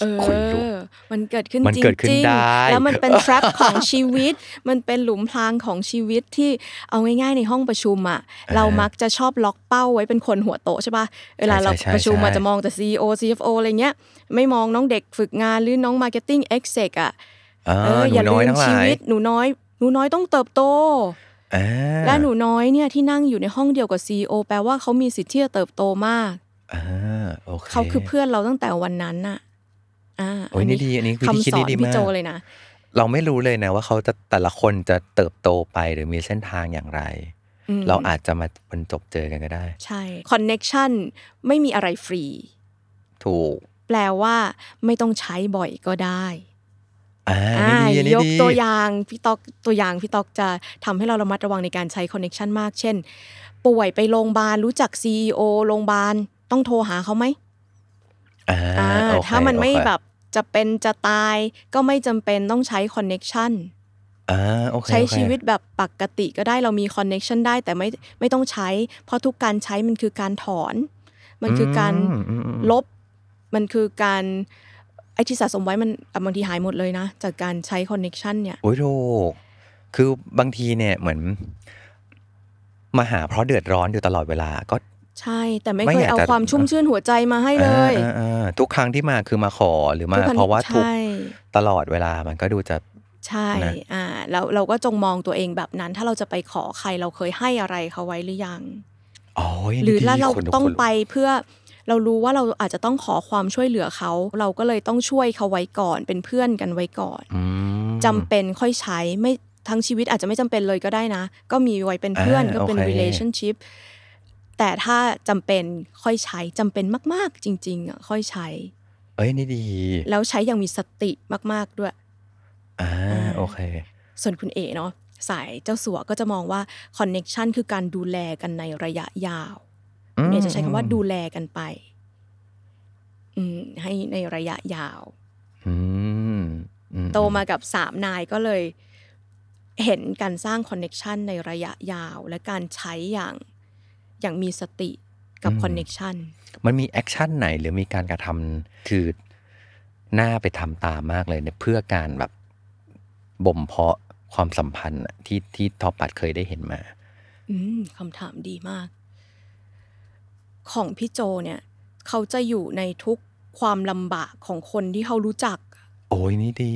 เออมันเกิดขึ้นจริงๆแล้วมันเป็น trap ของชีวิตมันเป็นหลุมพรางของชีวิตที่เอาง่ายๆในห้องประชุมอ่ะเรามักจะชอบล็อกเป้าไว้เป็นคนหัวโตใช่ป่ะเวลาเราประชุมมาจะมองแต่ ซี อี โอ ซี เอฟ โอ อะไรเงี้ยไม่มองน้องเด็กฝึกงานหรือน้อง marketing exec อ่ะเอออย่าลืมชีวิตหนูน้อยหนูน้อยต้องเติบโตและหนูน้อยเนี่ยที่นั่งอยู่ในห้องเดียวกับ ซี อี โอ แปลว่าเขามีสิทธิ์ที่จะเติบโตมากเขาคือเพื่อนเราตั้งแต่วันนั้นน่ะอ่าโอ้ยนี่ดีอันนี้คือคิดดีมากพี่โจเลยนะ เราไม่รู้เลยนะว่าเขาจะแต่ละคนจะเติบโตไปหรือมีเส้นทางอย่างไรเราอาจจะมาบรรจบเจอกันก็ได้ใช่คอนเนคชั่นไม่มีอะไรฟรีถูกแปลว่าไม่ต้องใช้บ่อยก็ได้อ่ายกตัวอย่างพี่ต๊อกตัวอย่างพี่ต๊อกจะทำให้เราระมัดระวังในการใช้คอนเนคชั่นมากเช่นป่วยไปโรงพยาบาลรู้จัก ซี อี โอ โรงพยาบาลต้องโทรหาเขาไหมอ่าถ้ามันไม่แบบจะเป็นจะตายก็ไม่จำเป็นต้องใช้คอนเนคชั่นใช้ชีวิตแบบปกติก็ได้เรามีคอนเนคชั่นได้แต่ไม่ไม่ต้องใช้เพราะทุกการใช้มันคือการถอนมันคือการลบมันคือการไอ้ที่สะสมไว้มันบางทีหายหมดเลยนะจากการใช้คอนเนคชั่นเนี่ยโอ้ยโธ่คือบางทีเนี่ยเหมือนมาหาเพราะเดือดร้อนอยู่ตลอดเวลาก็ใช่แต่ไม่เคยเอาความชุ่มชื่นหัวใจมาให้เลยทุกครั้งที่มาคือมาขอหรือมาเพราะว่าทุกตลอดเวลามันก็ดูจะใช่อ่าแล้วเราก็จงมองตัวเองแบบนั้นถ้าเราจะไปขอใครเราเคยให้อะไรเขาไว้หรือยังหรือแล้วเราต้องไปเพื่อเรารู้ว่าเราอาจจะต้องขอความช่วยเหลือเขาเราก็เลยต้องช่วยเขาไว้ก่อนเป็นเพื่อนกันไว้ก่อนจำเป็นค่อยใช้ไม่ทั้งชีวิตอาจจะไม่จำเป็นเลยก็ได้นะก็มีไว้เป็นเพื่อนก็เป็น relationship แต่ถ้าจำเป็นค่อยใช้จำเป็นมากๆจริงๆอ่ะค่อยใช้เอ้ยนี่ดีแล้วใช้อย่างมีสติมากๆด้วยอ่าโอเคส่วนคุณเอ๋เนาะสายเจ้าสัวก็จะมองว่าคอนเนคชั่นคือการดูแลกันในระยะยาวเนี่ยจะใช้คำว่าดูแลกันไปอืมให้ในระยะยาวอืมโตมากับสามนายก็เลยเห็นการสร้างคอนเนคชั่นในระยะยาวและการใช้อย่างอย่างมีสติกับคอนเนคชั่นมันมีแอคชั่นไหนหรือมีการกระทำคือหน้าไปทำตามมากเลยเนี่ยเพื่อการแบบบ่มเพาะความสัมพันธ์ที่ที่ทอปัดเคยได้เห็นมาอืมคำถามดีมากของพี่โจเนี่ยเขาจะอยู่ในทุกความลำบากของคนที่เขารู้จักโอ้ยนี่ดี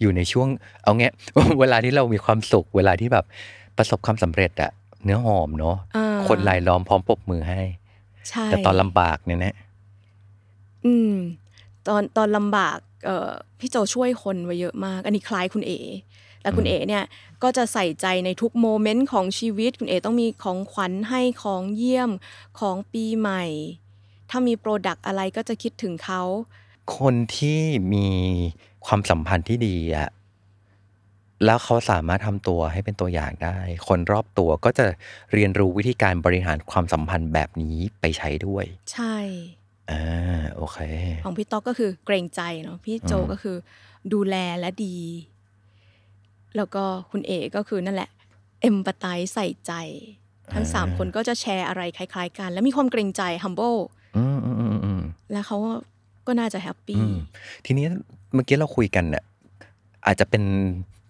อยู่ในช่วงเอาเงี้ยเวลาที่เรามีความสุขเวลาที่แบบประสบความสำเร็จอะเนื้อหอมเนาะคนรายล้อมพร้อมปรบมือให้ใช่แต่ตอนลำบากเนี่ยนะอืมตอนตอนลำบากเอ่อพี่โจช่วยคนไว้เยอะมากอันนี้คล้ายคุณเอ๋แต่คุณเอ๋เนี่ยก็จะใส่ใจในทุกโมเมนต์ของชีวิตคุณเอ๋ต้องมีของขวัญให้ของเยี่ยมของปีใหม่ถ้ามีโปรดักต์อะไรก็จะคิดถึงเขาคนที่มีความสัมพันธ์ที่ดีอะแล้วเขาสามารถทำตัวให้เป็นตัวอย่างได้คนรอบตัวก็จะเรียนรู้วิธีการบริหารความสัมพันธ์แบบนี้ไปใช้ด้วยใช่อ่าโอเคของพี่ต๊อกก็คือเกรงใจเนาะพี่โจก็คือดูแลและดีแล้วก็คุณเอ๋ก็คือนั่นแหละเอมพาไทซ์ใส่ใจทั้งสามคนก็จะแชร์อะไรคล้ายๆกันและมีความเกรงใจ humble อืมๆๆแล้วเขาก็น่าจะแฮปปี้ทีนี้เมื่อกี้เราคุยกันน่ะอาจจะเป็น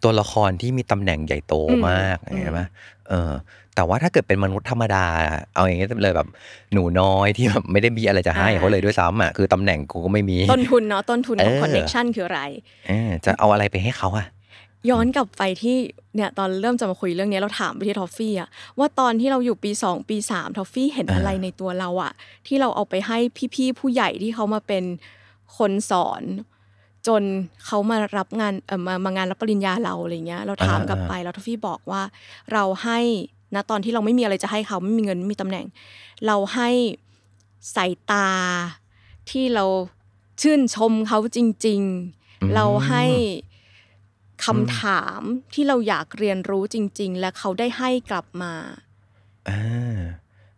ตัวละครที่มีตำแหน่งใหญ่โตมากใช่ไหมเออแต่ว่าถ้าเกิดเป็นมนุษย์ธรรมดาเอาอย่างนี้เลยแบบหนูน้อยที่แบบไม่ได้มีอะไรจะให้เขาเลยด้วยซ้ำอ่ะคือตำแหน่งกูก็ไม่มีต้นทุนเนาะต้นทุนของคอนเนคชั่นคืออะไรจะเอาอะไรไปให้เขาอ่ะย้อนกลับไปที่เนี่ยตอนเริ่มจะมาคุยเรื่องนี้เราถามไปที่ท็อฟฟี่อ่ะว่าตอนที่เราอยู่ปีสองปีสามท็อฟฟี่เห็นอะไรในตัวเราอ่ะที่เราเอาไปให้พี่ๆผู้ใหญ่ที่เขามาเป็นคนสอนจนเขามารับงานเอ่อมามางานรับปริญญาเราอะไรเงี้ยเราถามกลับไปแล้วท็อฟฟี่บอกว่าเราให้นะตอนที่เราไม่มีอะไรจะให้เขาไม่มีเงินไม่มีตำแหน่งเราให้สายตาที่เราชื่นชมเขาจริงๆเราให้คำถามที่เราอยากเรียนรู้จริงๆและเขาได้ให้กลับมา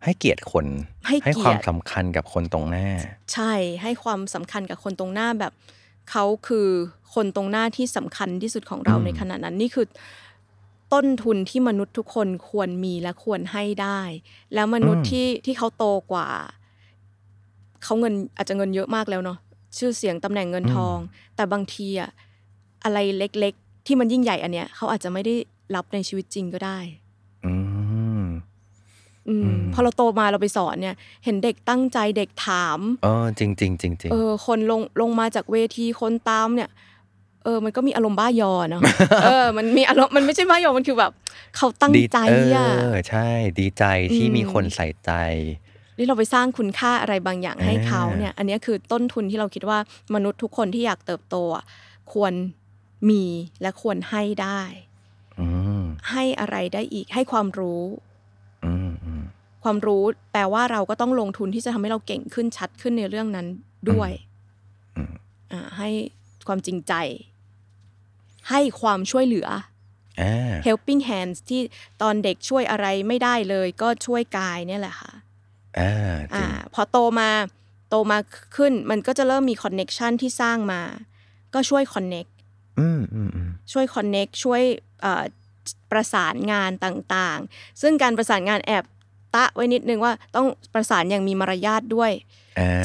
ให้เกียรติคนให้ความสำคัญกับคนตรงหน้าใช่ให้ความสำคัญกับคนตรงหน้าแบบเขาคือคนตรงหน้าที่สำคัญที่สุดของเราในขณะนั้นนี่คือต้นทุนที่มนุษย์ทุกคนควรมีและควรให้ได้แล้วมนุษย์ที่ที่เขาโตกว่าเขาเงินอาจจะเงินเยอะมากแล้วเนาะชื่อเสียงตำแหน่งเงินทองแต่บางทีอะอะไรเล็กๆที่มันยิ่งใหญ่อันเนี้ยเขาอาจจะไม่ได้รับในชีวิตจริงก็ได้อืมอืมพอเราโตมาเราไปสอนเนี่ยเห็นเด็กตั้งใจเด็กถามเออจริงจริงจริงจริงเออคนลงลงมาจากเวทีคนตามเนี่ยเออมันก็มีอารมณ์บ้ายอเนาะ เออมันมีอารมณ์มันไม่ใช่บ้ายอมันคือแบบเขาตั้งใจอ่ะเออใช่ดีใจที่มีคนใส่ใจนี่เราไปสร้างคุณค่าอะไรบางอย่างให้เขาเนี่ยอันนี้คือต้นทุนที่เราคิดว่ามนุษย์ทุกคนที่อยากเติบโตควร มีและควรให้ได้ให้อะไรได้อีกให้ความรู้ความรู้แปลว่าเราก็ต้องลงทุนที่จะทำให้เราเก่งขึ้นชัดขึ้นในเรื่องนั้นด้วยให้ความจริงใจให้ความช่วยเหลือ helping hands ที่ตอนเด็กช่วยอะไรไม่ได้เลยก็ช่วยกายเนี่ยแหละค่ะพอโตมาโตมาขึ้นมันก็จะเริ่มมี connection ที่สร้างมาก็ช่วย connect ช่วย connect ช่วยประสานงานต่างๆซึ่งการประสานงานแอบตะไว้นิดนึงว่าต้องประสานอย่างมีมารยาทด้วย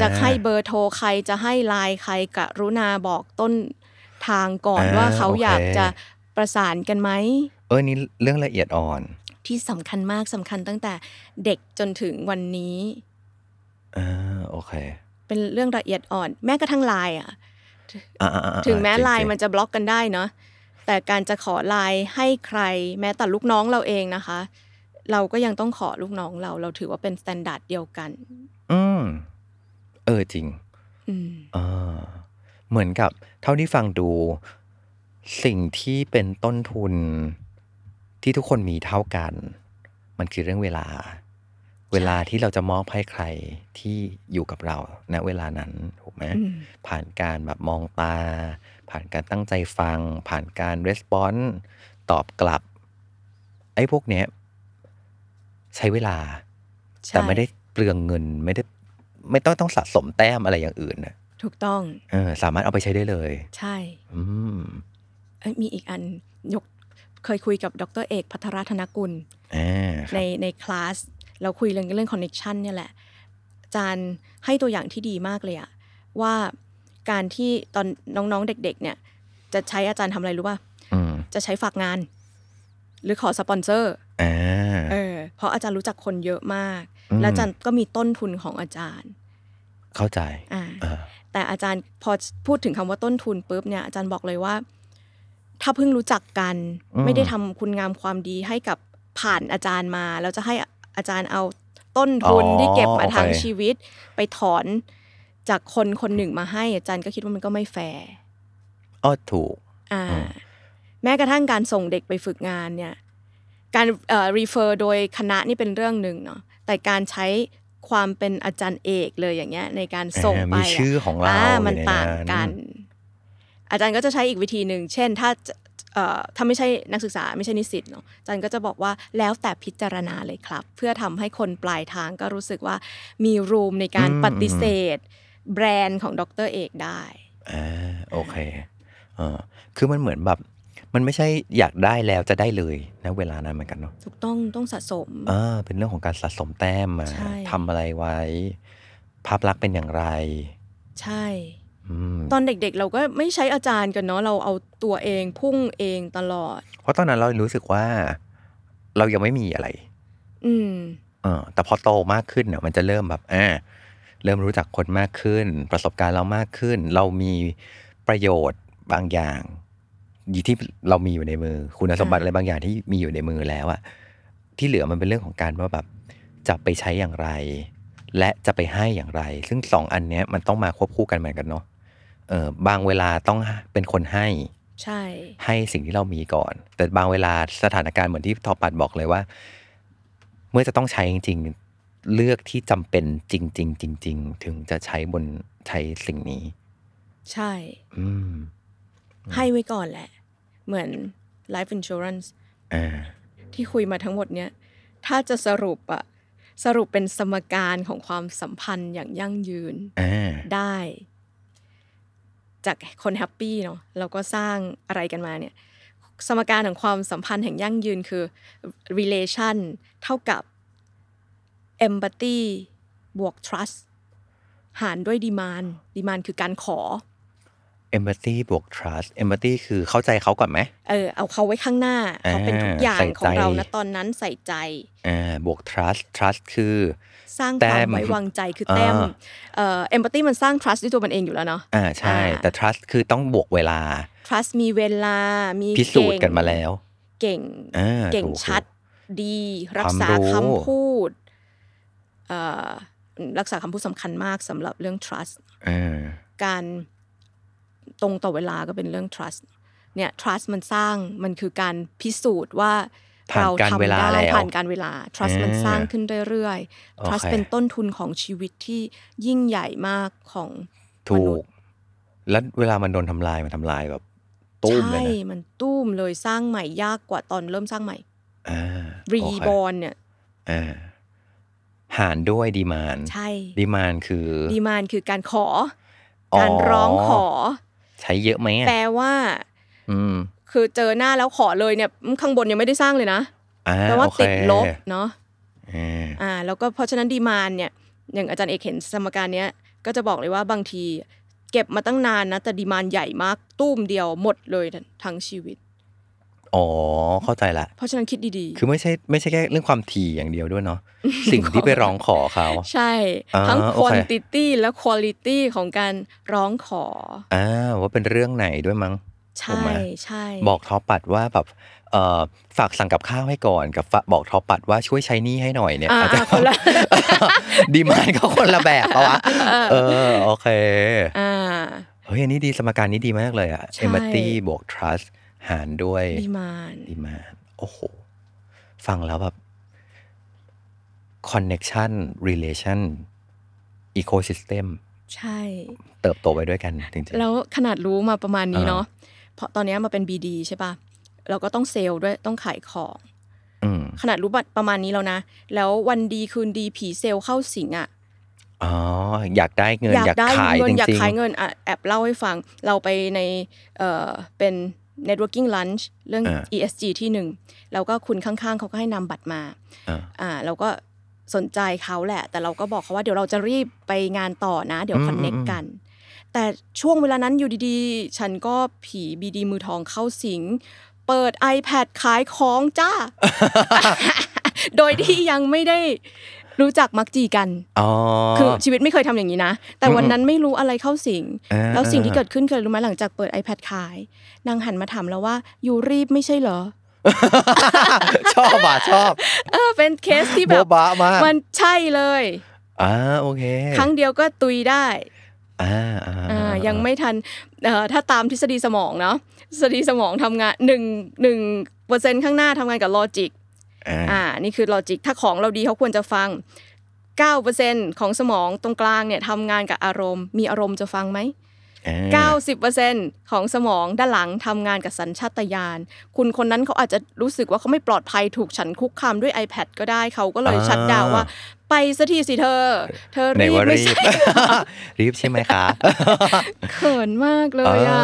จะให้เบอร์โทรใครจะให้ไลน์ใครกรุณาบอกต้นทางก่อนว่าเขา okay. อยากจะประสานกันไหมเออนี่เรื่องละเอียดอ่อนที่สำคัญมากสำคัญตั้งแต่เด็กจนถึงวันนี้อ่าโอเคเป็นเรื่องละเอียดอ่อนแม้กระทั่งไลน์อ่ะถึงแม้ไลน์มันจะบล็อกกันได้เนาะแต่การจะขอไลน์ให้ใครแม้แต่ลูกน้องเราเองนะคะเราก็ยังต้องขอลูกน้องเราเราถือว่าเป็นมาตรฐานเดียวกันอืมเออจริงอืมอ่าเหมือนกับเท่าที่ฟังดูสิ่งที่เป็นต้นทุนที่ทุกคนมีเท่ากันมันคือเรื่องเวลาเวลาที่เราจะมอบให้ใครที่อยู่กับเราณเวลานั้นถูกไหมผ่านการแบบมองตาผ่านการตั้งใจฟังผ่านการรีสปอนส์ตอบกลับไอ้พวกเนี้ยใช้เวลาแต่ไม่ได้เปลืองเงินไม่ได้ไม่ต้องต้องสะสมแต้มอะไรอย่างอื่นนะถูกต้องเออสามารถเอาไปใช้ได้เลยใช่อืมมีอีกอันยกเคยคุยกับดรเอกภัทรรัตนกุลในในคลาสเราคุยเรื่องเรื่องคอนเนคชั่นเนี่ยแหละอาจารย์ให้ตัวอย่างที่ดีมากเลยอะว่าการที่ตอนน้องๆเด็กๆเนี่ยจะใช้อาจารย์ทำอะไรรู้ป่ะจะใช้ฝากงานหรือขอสปอนเซอร์เออเพราะอาจารย์รู้จักคนเยอะมากและอาจารย์ก็มีต้นทุนของอาจารย์เข้าใจอ่าแต่อาจารย์พอพูดถึงคำว่าต้นทุนปุ๊บเนี่ยอาจารย์บอกเลยว่าถ้าเพิ่งรู้จักกันไม่ได้ทำคุณงามความดีให้กับผ่านอาจารย์มาแล้วจะให้อาจารย์เอาต้นทุนที่เก็บมาทั้งชีวิตไปถอนจากคนคนหนึ่งมาให้อาจารย์ก็คิดว่ามันก็ไม่แฟร์อ้อถูกอ่าแม้กระทั่งการส่งเด็กไปฝึกงานเนี่ยการเอ่อ refer โดยคณะนี่เป็นเรื่องนึงเนาะแต่การใช้ความเป็นอาจารย์เอกเลยอย่างเงี้ยในการส่งไปมีชื่อของเรามันต่างกันอาจารย์ก็จะใช้อีกวิธีนึงเช่นถ้าเอ่อถ้าไม่ใช่นักศึกษาไม่ใช่นิสิตเนาะอาจารย์ก็จะบอกว่าแล้วแต่พิจารณาเลยครับเพื่อทำให้คนปลายทางก็รู้สึกว่ามีรูมในการปฏิเสธแบรนด์ของดรเอกได้อ่าโอเคเออคือมันเหมือนแบบมันไม่ใช่อยากได้แล้วจะได้เลยนะเวลานั้นเหมือนกันเนาะถูกต้องต้องสะสมอ่าเป็นเรื่องของการสะสมแต้มมาทำอะไรไว้ภาพลักษณ์เป็นอย่างไรใช่ตอนเด็กๆเราก็ไม่ใช้อาจารย์กันเนาะเราเอาตัวเองพุ่งเองตลอดเพราะตอนนั้นเรารู้สึกว่าเรายังไม่มีอะไรอืมเออแต่พอโตมากขึ้นเนี่ยมันจะเริ่มแบบอ่าเริ่มรู้จักคนมากขึ้นประสบการณ์เรามากขึ้นเรามีประโยชน์บางอย่างที่เรามีอยู่ในมือคุณสมบัติอะไรบางอย่างที่มีอยู่ในมือแล้วอะที่เหลือมันเป็นเรื่องของการว่าแบบจะไปใช้อย่างไรและจะไปให้อย่างไรซึ่งสองอันเนี้ยมันต้องมาควบคู่กันเหมือนกันเนาะเออบางเวลาต้องเป็นคนให้ใช่ให้สิ่งที่เรามีก่อนแต่บางเวลาสถานการณ์เหมือนที่ทอปัดบอกเลยว่าเมื่อจะต้องใช้จริงๆเลือกที่จำเป็นจริงๆจริงๆถึงจะใช้บนใช้สิ่งนี้ใช่อืมให้ไว้ก่อนแหละเหมือน life insurance อ่าที่คุยมาทั้งหมดเนี้ยถ้าจะสรุปอะสรุปเป็นสมการของความสัมพันธ์อย่างยั่งยืนได้จากคนแฮปปี้เนาะเราก็สร้างอะไรกันมาเนี่ยสมการของความสัมพันธ์แห่งยั่งยืนคือ relation เท่ากับ empathy บวก trust หารด้วย demand demand คือการขอ empathy บวก trust empathy คือเข้าใจเขาก่อนไหมเออเอาเขาไว้ข้างหน้าเขาเป็นทุกอย่างของเรานะตอนนั้นใส่ใจอ่าบวก trust trust คือสร้างความไว้วางใจคือแต้มเอ่อ empathy มันสร้าง trust ด้วยตัวมันเองอยู่แล้วเนาะอ่าใช่แต่ trust คือต้องบวกเวลา trust มีเวลามีพิสูจน์กันมาแล้วเก่งเก่งชัดดีรักษาคำพูดเอ่อรักษาคำพูดสำคัญมากสำหรับเรื่อง trust การตรงต่อเวลาก็เป็นเรื่อง trust ใน เนี่ย trust มันสร้างมันคือการพิสูจน์ว่าเราทำได้ผ่านการเวลา trust มันสร้างขึ้นเรื่อยๆ trust เป็นต้นทุนของชีวิตที่ยิ่งใหญ่มากของมนุษย์แล้วเวลามันโดนทำลายมันทำลายแบบตุ้มเลยนะใช่มันตุ้มเลยสร้างใหม่ยากกว่าตอนเริ่มสร้างใหม่รีบอร์นเนี่ยหารด้วยดีมานใช่ดีมานคือดีมานคือการขอการร้องขอใช้เยอะไหมแปลว่าคือเจอหน้าแล้วขอเลยเนี่ยข้างบนยังไม่ได้สร้างเลยนะแต่ว่าติดลบเนาะอ่าแล้วก็เพราะฉะนั้นดีมานเนี่ยอย่างอาจารย์เอกเห็นสมการเนี้ยก็จะบอกเลยว่าบางทีเก็บมาตั้งนานนะแต่ดีมานใหญ่มากตุ้มเดียวหมดเลยทั้งชีวิตอ๋อเข้าใจละเพราะฉะนั้นคิดดีๆคือไม่ใช่ไม่ใช่แค่เรื่องความถี่อย่างเดียวด้วยเนาะ สิ่งที่ไปร้องขอเขาใช่ทั้ง quantity และ quality ของการร้องขออ่าว่าเป็นเรื่องไหนด้วยมั้งใช่ใช่บอกทอปัดว่าแบบเอ่อฝากสั่งกับข้าวให้ก่อนกับบอกทอปัดว่าช่วยใช้หนี้ให้หน่อยเนี่ยอาจจะคนละดีมานด์ก็คนละแบบปะวะเออโอเคอ่าเฮ้ยอันนี้ดีสมการนี้ดีมากเลยอ่ะ empathy บวก trustหารด้วยดีมานดีมานโอ้โหฟังแล้วแบบ connection relation ecosystem ใช่เติบโตไปด้วยกันจริงๆแล้วขนาดรู้มาประมาณนี้เนาะเพราะตอนนี้มาเป็น บี ดี ใช่ป่ะเราก็ต้องเซลล์ด้วยต้องขายของขนาดรู้ประมาณนี้แล้วนะแล้ววันดีคืนดีผีเซลล์เข้าสิงอ่ะอ๋ออยากได้เงินอยากขายจริงๆอยากขายเงินแอบเล่าให้ฟังเราไปในเอ่อเป็นnetworking lunch เรื่อง อี เอส จี ที่หนึ่งแล้วก็คุณข้างๆเขาก็ให้นำบัตรมาอ่าเราก็สนใจเขาแหละแต่เราก็บอกเขาว่าเดี๋ยวเราจะรีบไปงานต่อนะเดี๋ยวคอนเนคกันแต่ช่วงเวลานั้นอยู่ดีๆฉันก็ผีบีดีมือทองเข้าสิงเปิด iPad ขายของจ้า โดยที่ยังไม่ได้รู้จักมักจีกันคือชีวิตไม่เคยทำอย่างนี้นะแต่วันนั้นไม่รู้อะไรเข้าสิงแล้วสิ่งที่เกิดขึ้นคือรู้ไหมหลังจากเปิด iPad ขายนางหันมาถามแล้วว่าอยู่รีบไม่ใช่เหรอ ชอบอ่ะชอบเออเป็นเคสที่แบบมันใช่เลยอ่าโอเคครั้งเดียวก็ตุยได้อ่าอ่ายังไม่ทันเอ่อถ้าตามทฤษฎีสมองเนาะทฤษฎีสมองทำงานหนึ่ง หนึ่งเปอร์เซ็นต์ ข้างหน้าทำงานกับลอจิกอ่านี่คือลอจิกถ้าของเราดีเขาควรจะฟัง เก้าเปอร์เซ็นต์ ของสมองตรงกลางเนี่ยทำงานกับอารมณ์มีอารมณ์จะฟังไหม เก้าสิบเปอร์เซ็นต์ ของสมองด้านหลังทำงานกับสัญชาตญาณคุณคนนั้นเขาอาจจะรู้สึกว่าเขาไม่ปลอดภัยถูกฉันคุกคามด้วย iPad ก็ได้เขาก็เลยชัตดาวน์ว่าไปซะทีสิเธอเธอรีบไม่ใช่รีบใช่ไหมคะเขินมากเลยอ่ะ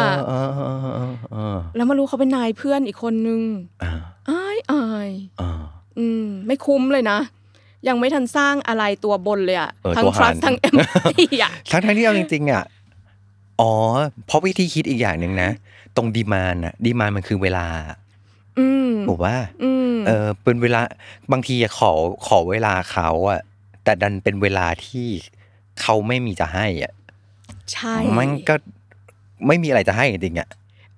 แล้วมารู้เขาเป็นนายเพื่อนอีกคนนึงอายอายอืมไม่คุ้มเลยนะยังไม่ทันสร้างอะไรตัวบนเลยอ่ะทั้ง trust ทั้ง empathy อ่ะทั้งทั้งที่เอาจริงๆอ่ะอ๋อเพราะวิธีคิดอีกอย่างนึงนะตรง demand น่ะ demand มันคือเวลาอืมบอกว่าเออเป็นเวลาบางทีขอขอเวลาเขาอ่ะแต่ดันเป็นเวลาที่เขาไม่มีจะให้อ่ะใช่มันก็ไม่มีอะไรจะให้จริงๆอ่ะ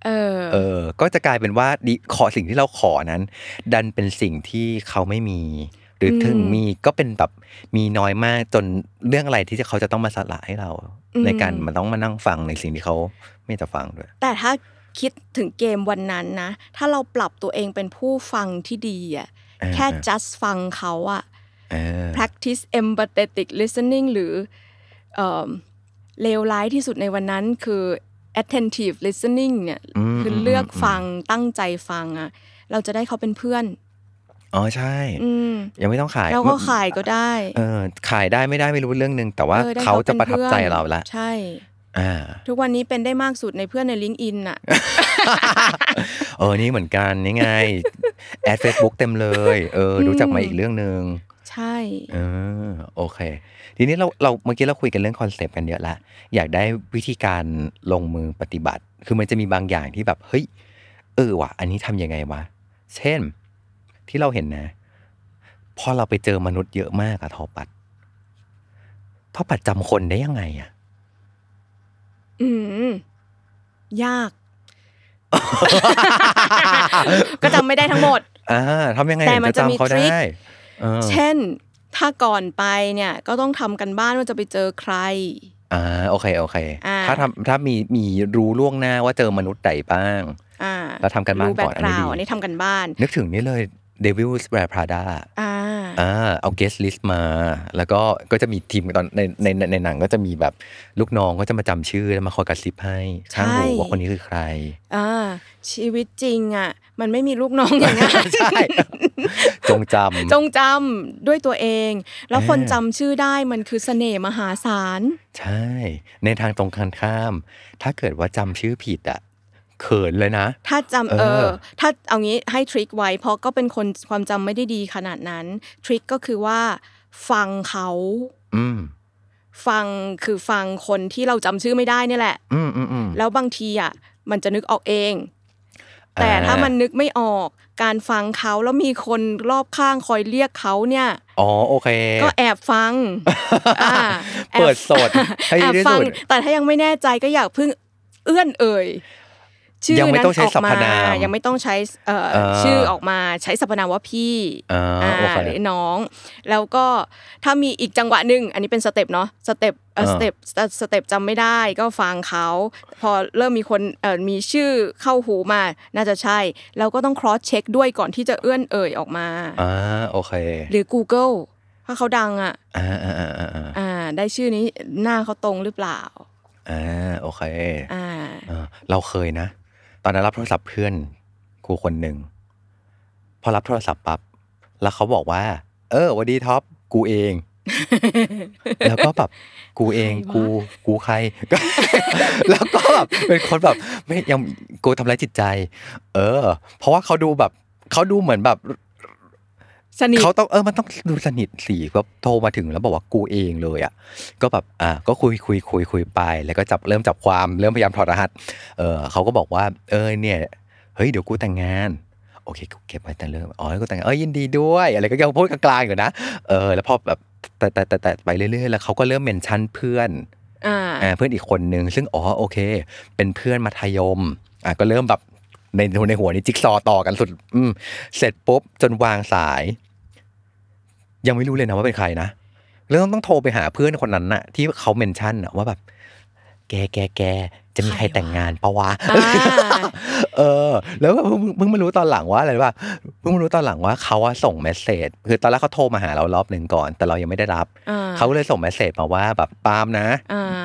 เออเออก็จะกลายเป็นว่าขอสิ่งที่เราขอนั้นดันเป็นสิ่งที่เขาไม่มีหรือถึงมีก็เป็นแบบมีน้อยมากจนเรื่องอะไรที่เขาจะต้องมาสละให้เราในการมันต้องมานั่งฟังในสิ่งที่เขาไม่จะฟังด้วยแต่ถ้าคิดถึงเกมวันนั้นนะถ้าเราปรับตัวเองเป็นผู้ฟังที่ดีอ่ะแค่ just ฟังเขาอ่ะ practice empathetic listening หรือเอ่อเลวร้ายที่สุดในวันนั้นคือattentive listening เนี่ยคือเลือกฟังตั้งใจฟังอ่ะเราจะได้เขาเป็นเพื่อนอ๋อใช่ยังไม่ต้องขายเราก็ขายก็ได้เออขายได้ไม่ได้ไม่รู้เรื่องนึงแต่ว่าเขาจะประทับใจเราละใช่อ่าทุกวันนี้เป็นได้มากสุดในเพื่อนใน LinkedIn น่ะเออนี่เหมือนกันนี่ไงแอด Facebook เต็มเลยเออรู้จักมาอีกเรื่องนึงใช่เออโอเคทีนี้เราเราเมื่อกี้เราคุยกันเรื่องคอนเซปต์กันเยอะละอยากได้วิธีการลงมือปฏิบัติคือมันจะมีบางอย่างที่แบบเฮ้ยเออว่ะอันนี้ทำยังไงวะเช่นที่เราเห็นนะพอเราไปเจอมนุษย์เยอะมากอะทอปัดทอปัดจำคนได้ยังไงอะอืมยากก็จำไม่ได้ทั้งหมดอ่าทำยังไงแต่มันจะมีทริคเช่นถ้าก่อนไปเนี่ยก็ต้องทำกันบ้านว่าจะไปเจอใครอ่าโอเคโอเคถ้าทำถ้ามีมีรู้ล่วงหน้าว่าเจอมนุษย์ไหนบ้างอ่า เราทำกันบ้านก่อนอันนี้ดีอันนี้ทำกันบ้านนึกถึงนี่เลยDevil's Wear Prada อ่าอ่าเอา guest list มาแล้วก็ก็จะมีทีมตอนในในในหนังก็จะมีแบบลูกน้องก็จะมาจำชื่อแล้วมาคอยกระซิบให้ข้างหูว่าคนนี้คือใครอ่าชีวิตจริงอ่ะมันไม่มีลูกน้องอย่างเงี้ยใช่จงจำจงจำด้วยตัวเองแล้วคนจำชื่อได้มันคือเสน่ห์มหาศาลใช่ในทางตรงกันข้ามถ้าเกิดว่าจำชื่อผิดอะเขินเลยนะถ้าจำเออถ้าเอางี้ให้ทริคไว้เพราะก็เป็นคนความจำไม่ได้ดีขนาดนั้นทริคก็คือว่าฟังเขาฟังคือฟังคนที่เราจำชื่อไม่ได้นี่แหละแล้วบางทีอ่ะมันจะนึกออกเองแต่ถ้ามันนึกไม่ออกการฟังเขาแล้วมีคนรอบข้างคอยเรียกเขาเนี่ยอ๋อโอเคก็แอบฟังอ่าเปิดสดให้ได้สุดแต่ถ้ายังไม่แน่ใจก็อยากพึ่งเอื้อนเอ่ยยังไม่ต้องใช้สรรพนามยังไม่ต้องใช้ชื่อออกมาใช้สรรพนามว่าพี่หรือน้องแล้วก็ถ้ามีอีกจังหวะนึงอันนี้เป็นสเต็ปเนาะสเต็ปสเต็ปสเต็ปจำไม่ได้ก็ฟังเขาพอเริ่มมีคนมีชื่อเข้าหูมาน่าจะใช่แล้วก็ต้อง cross check ด้วยก่อนที่จะเอื้อนเอ่ยออกมาอ่าโอเคหรือ Google ถ้าเขาดังอ่ะอ่าอ่าอ่าอ่าได้ชื่อนี้หน้าเขาตรงหรือเปล่าอ่าโอเคอ่าเราเคยนะตอนนั้นรับโทรศัพท์เพื่อนครูคนหนึ่งพอรับโทรศัพท์ปั๊บแล้วเขาบอกว่าเออวันดีท็อปกูเอง แล้วก็แบบกูเองกูกูใคร แล้วก็แบบเป็นคนแบบไม่ยังกูทำร้ายจิตใจเออเพราะว่าเขาดูแบบเขาดูเหมือนแบบเขาต้องเออมันต้องดูสนิทสิก็โทรมาถึงแล้วบอกว่ากูเองเลยอ่ะก็แบบอ่าก็คุยคุยคุยคุยไปแล้วก็จับเริ่มจับความเริ่มพยายามถอดรหัสเออเขาก็บอกว่าเออเนี่ยเฮ้ยเดี๋ยวกูแต่งงานโอเคกูเก็บไว้แต่เริ่มอ๋อกูแต่งงานเออยินดีด้วยอะไรก็ยังพูดกลางๆอยู่นะเออแล้วพอแบบแต่แต่แต่ไปเรื่อยๆแล้วเขาก็เริ่มเมนชั่นเพื่อนอ่าเพื่อนอีกคนนึงซึ่งอ๋อโอเคเป็นเพื่อนมัธยมอ่ะก็เริ่มแบบในในหัวนี่จิ๊กซอต่อกันสุดเสร็จปุ๊บจนวางสายยังไม่รู้เลยนะว่าเป็นใครนะแล้วต้องต้องโทรไปหาเพื่อนคนนั้นน่ะที่เขาเมนชั่นน่ะว่าแบบแกแกแกจะมีใครแต่งงานปะวะเออแล้วก็เพิ่งมารู้ตอนหลังว่าอะไรว่าเพิ่งมารู้ตอนหลังว่าเขาอ่ะส่งเมสเสจคือตอนแรกเขาโทรมาหาเรารอบนึงก่อนแต่เรายังไม่ได้รับเขาเลยส่งเมสเสจมาว่าแบบปาล์มนะ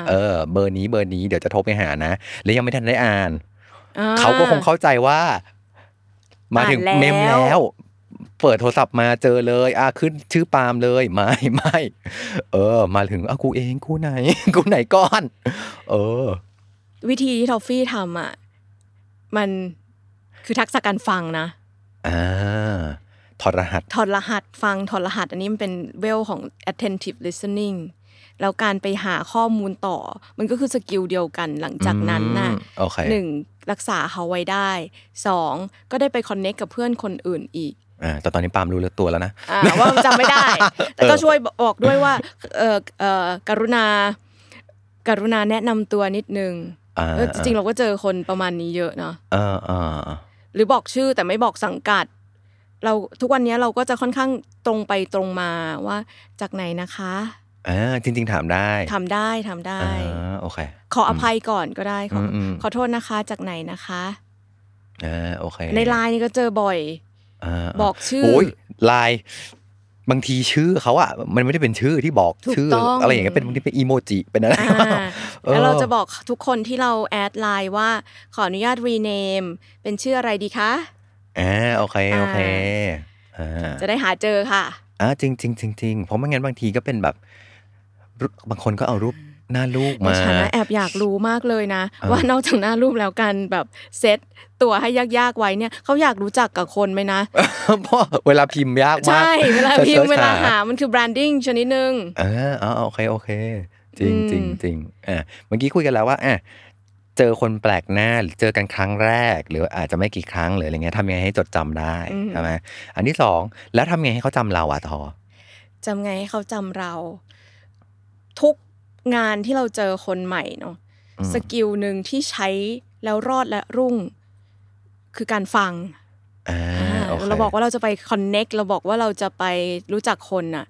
เออเบอร์นี้เบอร์นี้เดี๋ยวจะโทรไปหานะแล้วยังไม่ทันได้อ่านเขาก็คงเข้าใจว่ามาถึงเมมแล้วเปิดโทรศัพท์มาเจอเลยอ่ะขึ้นชื่อปาล์มเลยไม่ไม่เออมาถึงอ่ะกูเองกูไหนกูไหนก่อนเออวิธีที่ทอฟฟี่ทำอ่ะมันคือทักษะการฟังนะอ่าถอดรหัสถอดรหัสฟังถอดรหัสอันนี้มันเป็นเวลของ attentive listeningแล้วการไปหาข้อมูลต่อมันก็คือสกิลเดียวกันหลังจากนั้นน่ะ okay. หนึ่งรักษาเขาไว้ได้สองก็ได้ไปคอนเนคกับเพื่อนคนอื่นอีกอ่าแต่ตอนนี้ปาล์มรู้เลือกตัวแล้วนะอ่าว่าจำไม่ได้ แต่ก็ช่วยบอกด้วยว่าเออเออกรุณากรุณาแนะนำตัวนิดนึงจริงๆเราก็เจอคนประมาณนี้เยอะเนาะเออเออหรือบอกชื่อแต่ไม่บอกสังกัดเราทุกวันนี้เราก็จะค่อนข้างตรงไปตรงมาว่าจากไหนนะคะอ่าจริงๆถามได้ถามได้ถามได้อ่าโอเคขออภัยก่อนก็ได้ขอขอโทษนะคะจากไหนนะคะอ่าโอเคใน ไลน์ นี่ก็เจอบ่อยอ่าบอกชื่อโอ้ย ไลน์ บางทีชื่อเค้าอ่ะมันไม่ได้เป็นชื่อที่บอกชื่ออะไรอย่างเงี้ยเป็นบางทีเป็นอีโมจิเป็นอะไรแล้วเราจะบอกทุกคนที่เราแอด ไลน์ ว่าขออนุญาตรีเนมเป็นชื่ออะไรดีคะอ่าโอเคโอเคอ่าจะได้หาเจอค่ะอ่าจริงๆๆๆเพราะไม่งั้นบางทีก็เป็นแบบบางคนก็เอารูปหน้าลูกมาฉันแอบอยากรู้มากเลยนะว่านอกจากหน้ารูปแล้วกันแบบเซตตัวให้ยากๆไว้เนี่ยเขาอยากรู้จักกับคนไหมนะเพราะเวลาพิมพ์ยากมากใช่เวลาพิมพ์เวลาหามันคือแบรนดิ้งชนิดนึงเอออ๋อโอเคโอเคจริงจริงจริงอ่ะเมื่อกี้คุยกันแล้วว่าอ่ะเจอคนแปลกหน้าหรือเจอกันครั้งแรกหรืออาจจะไม่กี่ครั้งหรืออะไรเงี้ยทำยังไงให้จดจำได้ใช่ไหมอันที่สองแล้วทำยังไงให้เขาจำเราอ่ะทอจำไงให้เขาจำเราทุกงานที่เราเจอคนใหม่เนาะสกิลหนึ่งที่ใช้แล้วรอดและรุ่งคือการฟังเราบอกว่าเราจะไปคอนเน็กเราบอกว่าเราจะไปรู้จักคนน่ะ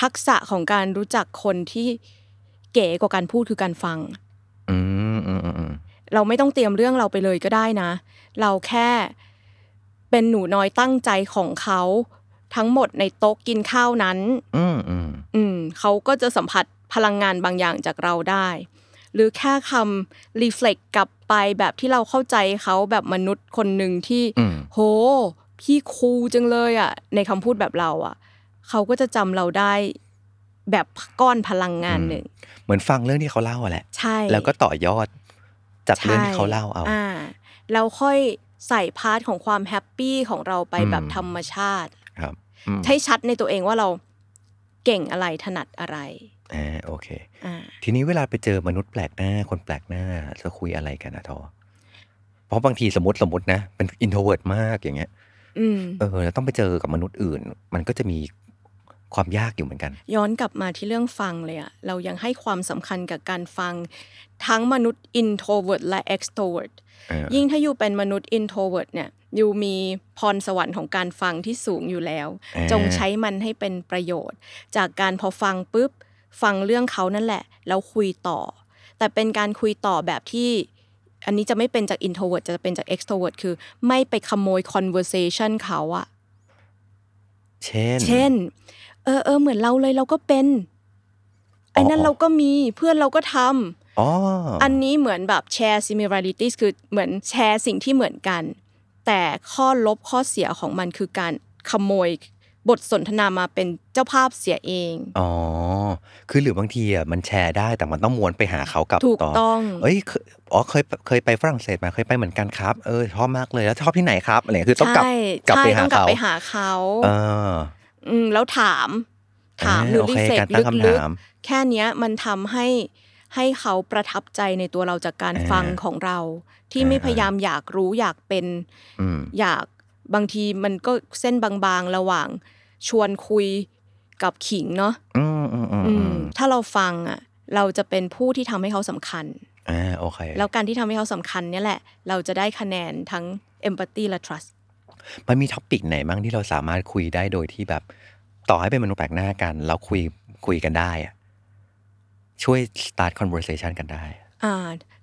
ทักษะของการรู้จักคนที่เก๋กว่าการพูดคือการฟัง เราไม่ต้องเตรียมเรื่องเราไปเลยก็ได้นะเราแค่เป็นหนูน้อยตั้งใจของเขาทั้งหมดในโต๊ะกินข้าวนั้นอืมอืมอืมเขาก็จะสัมผัสพลังงานบางอย่างจากเราได้หรือแค่คำ reflect กลับไปแบบที่เราเข้าใจเขาแบบมนุษย์คนนึงที่โหพี่คูลจังเลยอ่ะในคำพูดแบบเราอ่ะเขาก็จะจำเราได้แบบก้อนพลังงานหนึ่งเหมือนฟังเรื่องที่เขาเล่าอ่ะแหละใช่แล้วก็ต่อยอดจากเรื่องที่เขาเล่าเอาอ่าเราค่อยใส่พาร์ทของความแฮปปี้ของเราไปแบบธรรมชาติครับใช้ชัดในตัวเองว่าเราเก่งอะไรถนัดอะไรอ่าโอเคอ่าทีนี้เวลาไปเจอมนุษย์แปลกหน้าคนแปลกหน้าจะคุยอะไรกันอ่ะทอเพราะบางทีสมมติสมมตินะเป็น introvert มากอย่างเงี้ยอืมเออแล้วต้องไปเจอกับมนุษย์อื่นมันก็จะมีความยากอยู่เหมือนกันย้อนกลับมาที่เรื่องฟังเลยอ่ะเรายังให้ความสำคัญกับการฟังทั้งมนุษย์ introvert และ extrovert ยิ่งถ้าอยู่เป็นมนุษย์ introvert เนี่ยอยู่มีพรสวรรค์ของการฟังที่สูงอยู่แล้วจงใช้มันให้เป็นประโยชน์จากการพอฟังปุ๊บฟังเรื่องเขานั่นแหละแล้วคุยต่อแต่เป็นการคุยต่อแบบที่อันนี้จะไม่เป็นจาก introvert จะเป็นจาก extrovert คือไม่ไปขโมย conversation เขาอะเช่นเช่นเออเออเหมือนเราเลยเราก็เป็นไอ้นั่นเราก็มีเพื่อนเราก็ทำ oh. อันนี้เหมือนแบบ share similarities คือเหมือนแชร์สิ่งที่เหมือนกันแต่ข้อลบข้อเสียของมันคือการขโมยบทสนทนามาเป็นเจ้าภาพเสียเองอ๋อคือหรือบางทีอ่ะมันแชร์ได้แต่มันต้องม้วนไปหาเขากลับถูกต้องเอ้ยอ๋อเคยเคยไปฝรั่งเศสมาเคยไปเหมือนกันครับเออชอบมากเลยแล้วชอบที่ไหนครับอะไรคือต้องกลับกลับไปหาเขาต้องกลับไปหาเขาเอออืมแล้วถามถามหรือรีเฟล็กซ์ลึกๆแค่เนี้ยมันทำให้ให้เขาประทับใจในตัวเราจากการฟังของเราที่ไม่พยายามอยากรู้อยากเป็นอยากบางทีมันก็เส้นบางๆระหว่างชวนคุยกับขิงเนาะถ้าเราฟังอ่ะเราจะเป็นผู้ที่ทำให้เขาสำคัญอ่าโอเคแล้วการที่ทำให้เขาสำคัญเนี่ยแหละเราจะได้คะแนนทั้ง empathy และ trust มันมีท็อปิกไหนบ้างที่เราสามารถคุยได้โดยที่แบบต่อให้เป็นมนุษย์แปลกหน้ากันเราคุยคุยกันได้อ่ะช่วย start conversation กันได้อ่า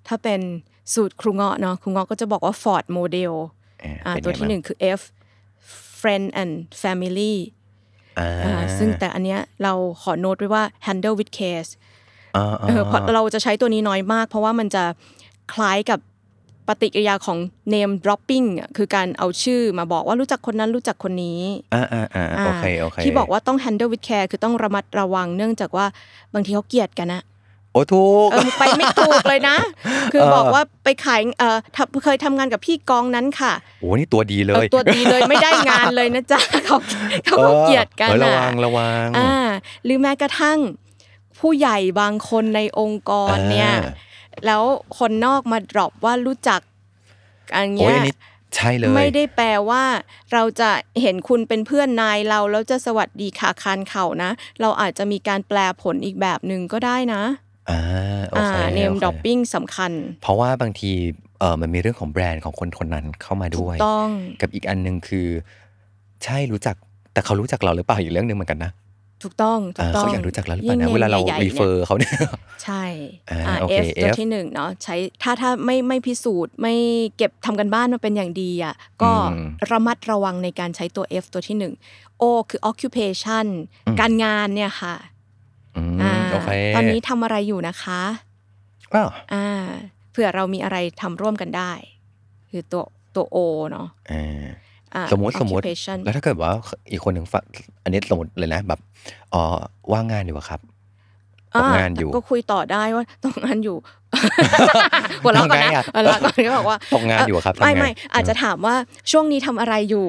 ถ้าเป็นสูตรครูเงาะเนาะครูเงาะก็จะบอกว่า Ford model อ่าตัวที่หนึ่งคือ F friend and familyซึ่งแต่อันเนี้ยเราขอโน้ตไว้ว่า handle with care เพราะเราจะใช้ตัวนี้น้อยมากเพราะว่ามันจะคล้ายกับปฏิกิริยาของ name dropping คือการเอาชื่อมาบอกว่ารู้จักคนนั้นรู้จักคนนี้ที่บอกว่าต้อง handle with care คือต้องระมัดระวังเนื่องจากว่าบางทีเขาเกลียดกันนะโอ้ถูกไปไม่ถูกเลยนะคือบอกว่าไปขายเออเคยทำงานกับพี่กองนั้นค่ะโอ้นี่ตัวดีเลยตัวดีเลยไม่ได้งานเลยนะจ๊ะเขาเขาเกลียดกันนะระวังระวังอ่าหรือแม้กระทั่งผู้ใหญ่บางคนในองค์กรเนี่ยแล้วคนนอกมาดรอปว่ารู้จักอันเนี้ยใช่เลยไม่ได้แปลว่าเราจะเห็นคุณเป็นเพื่อนนายเราแล้วจะสวัสดีค่ะคานเข่านะเราอาจจะมีการแปลผลอีกแบบนึงก็ได้นะอ่าโอเคเนมดรอปปิ้งสำคัญเพราะว่าบางทีเออมันมีเรื่องของแบรนด์ของคนคนนั้นเข้ามาด้วยต้องกับอีกอันนึงคือใช่รู้จักแต่เขารู้จักเราหรือเปล่าอีกเรื่องนึงเหมือนกันนะถูกต้องถูกต้องเขาอยากรู้จักเราหรือเปล่านะเวลาเรารีเฟอร์เขาเนี่ยใช่อ่าโอเคเอฟที่หนึ่งเนาะใช้ถ้าถ้าไม่ไม่พิสูจน์ไม่เก็บทำกันบ้านมาเป็นอย่างดีอ่ะก็ระมัดระวังในการใช้ตัว F ตัวที่หนึ่ง O คือ occupation การงานเนี่ยค่ะอ่าตอนนี้ทำอะไรอยู่นะคะอ้าวอ่าเผื่อเรามีอะไรทำร่วมกันได้คือตัวตัว O เนาะอ่าสมมติสมมติแล้วถ้าเกิดว่าอีกคนหนึ่งอันนี้สมมติเลยนะแบบอ๋อว่างงานอยู่อะครับตกงานอยู่ก็คุยต่อได้ว่าตกงานอยู่หัวเราะก่อนนะหัวเราะก่อนก็บอกว่าตกงานอยู่ครับไม่ไม่อาจจะถามว่าช่วงนี้ทำอะไรอยู่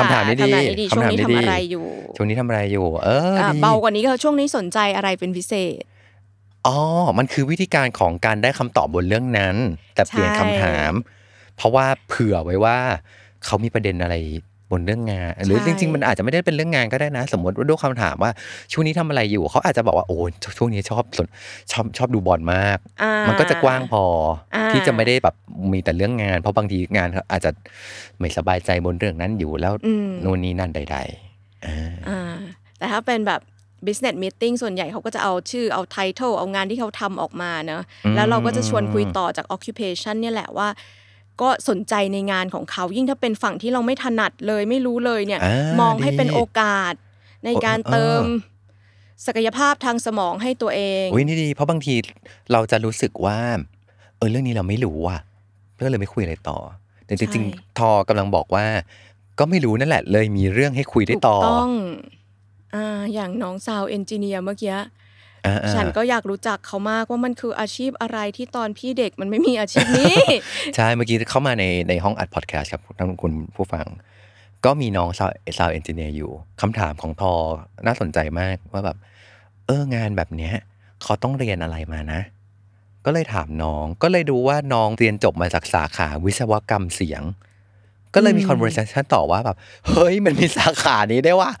คำถามนี้ดีช่วงนี้ทำอะไรอยู่ช่วงนี้ทำอะไรอยู่เออเบากว่านี้ก็ช่วงนี้สนใจอะไรเป็นพิเศษอ๋อมันคือวิธีการของการได้คำตอบบนเรื่องนั้นแต่เปลี่ยนคำถามเพราะว่าเผื่อไว้ว่าเขามีประเด็นอะไรบนเรื่องงานหรือจริงๆมันอาจจะไม่ได้เป็นเรื่องงานก็ได้นะสมมติว่าด้วยคำถามว่าช่วงนี้ทำอะไรอยู่เขาอาจจะบอกว่าโอ้ช่วงนี้ชอบชอบชอบดูบอลมากมันก็จะกว้างพอที่จะไม่ได้แบบมีแต่เรื่องงานเพราะบางทีงานอาจจะไม่สบายใจบนเรื่องนั้นอยู่แล้วนู่นนี่นั่นใดๆแต่ถ้าเป็นแบบ business meeting ส่วนใหญ่เขาก็จะเอาชื่อเอา title เอางานที่เขาทำออกมาเนอะแล้วเราก็จะชวนคุยต่อจาก occupation เนี่ยแหละว่าก็สนใจในงานของเขายิ่งถ้าเป็นฝั่งที่เราไม่ถนัดเลยไม่รู้เลยเนี่ยมองให้เป็นโอกาสในการเติมศักยภาพทางสมองให้ตัวเองอุ๊ยนี่ดีเพราะบางทีเราจะรู้สึกว่าเออเรื่องนี้เราไม่รู้อ่ะก็เลยไม่คุยอะไรต่อแต่จริงๆทอกำลังบอกว่าก็ไม่รู้นั่นแหละเลยมีเรื่องให้คุยได้ต่อต้องอ่าอย่างน้องสาวเอนจิเนียร์เมื่อกี้ฉันก็อยากรู้จักเขามากว่ามันคืออาชีพอะไรที่ตอนพี่เด็กมันไม่มีอาชีพนี้ ใช่เมื่อกี้เข้ามาในในห้องอัดพอดแคสต์ครับท่านคุณผู้ฟังก็มีน้องสาวสาวเอนจิเนียร์อยู่คำถามของทอน่าสนใจมากว่าแบบเอองานแบบเนี้ยเขาต้องเรียนอะไรมานะก็เลยถามน้องก็เลยดูว่าน้องเรียนจบมาจากสาขาวิศวกรรมเสียงก็เลยมีคอนเวอร์เซชั่นต่อว่าแบบเฮ้ยมันมีสาขานี้ได้ว่ะ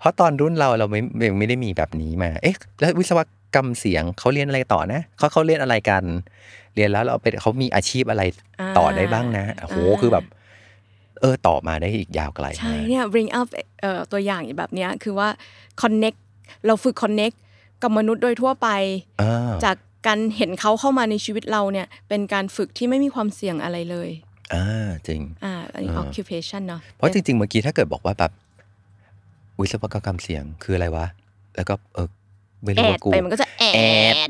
เพราะตอนรุ่นเราเราไม่ไม่ได้มีแบบนี้มาเอ๊ะแล้ววิศวกรรมเสียงเขาเรียนอะไรต่อนะเขาเขาเรียนอะไรกันเรียนแล้วเราไปเขามีอาชีพอะไรต่อได้บ้างนะโอ้โหคือแบบเออต่อมาได้อีกยาวไกลใช่เนี่ย bring up เอ่อตัวอย่างแบบเนี้ยคือว่า connect เราฝึก connect กับมนุษย์โดยทั่วไปจากการเห็นเขาเข้ามาในชีวิตเราเนี่ยเป็นการฝึกที่ไม่มีความเสี่ยงอะไรเลยอ่าจริงอ่า occupation เนาะเพราะจริงๆเมื่อกี้ถ้าเกิดบอกว่าแบบวิศวกรรมเสียงคืออะไรวะแล้วก็เออไม่รู้ว่ากูแอดไปมันก็จะแอด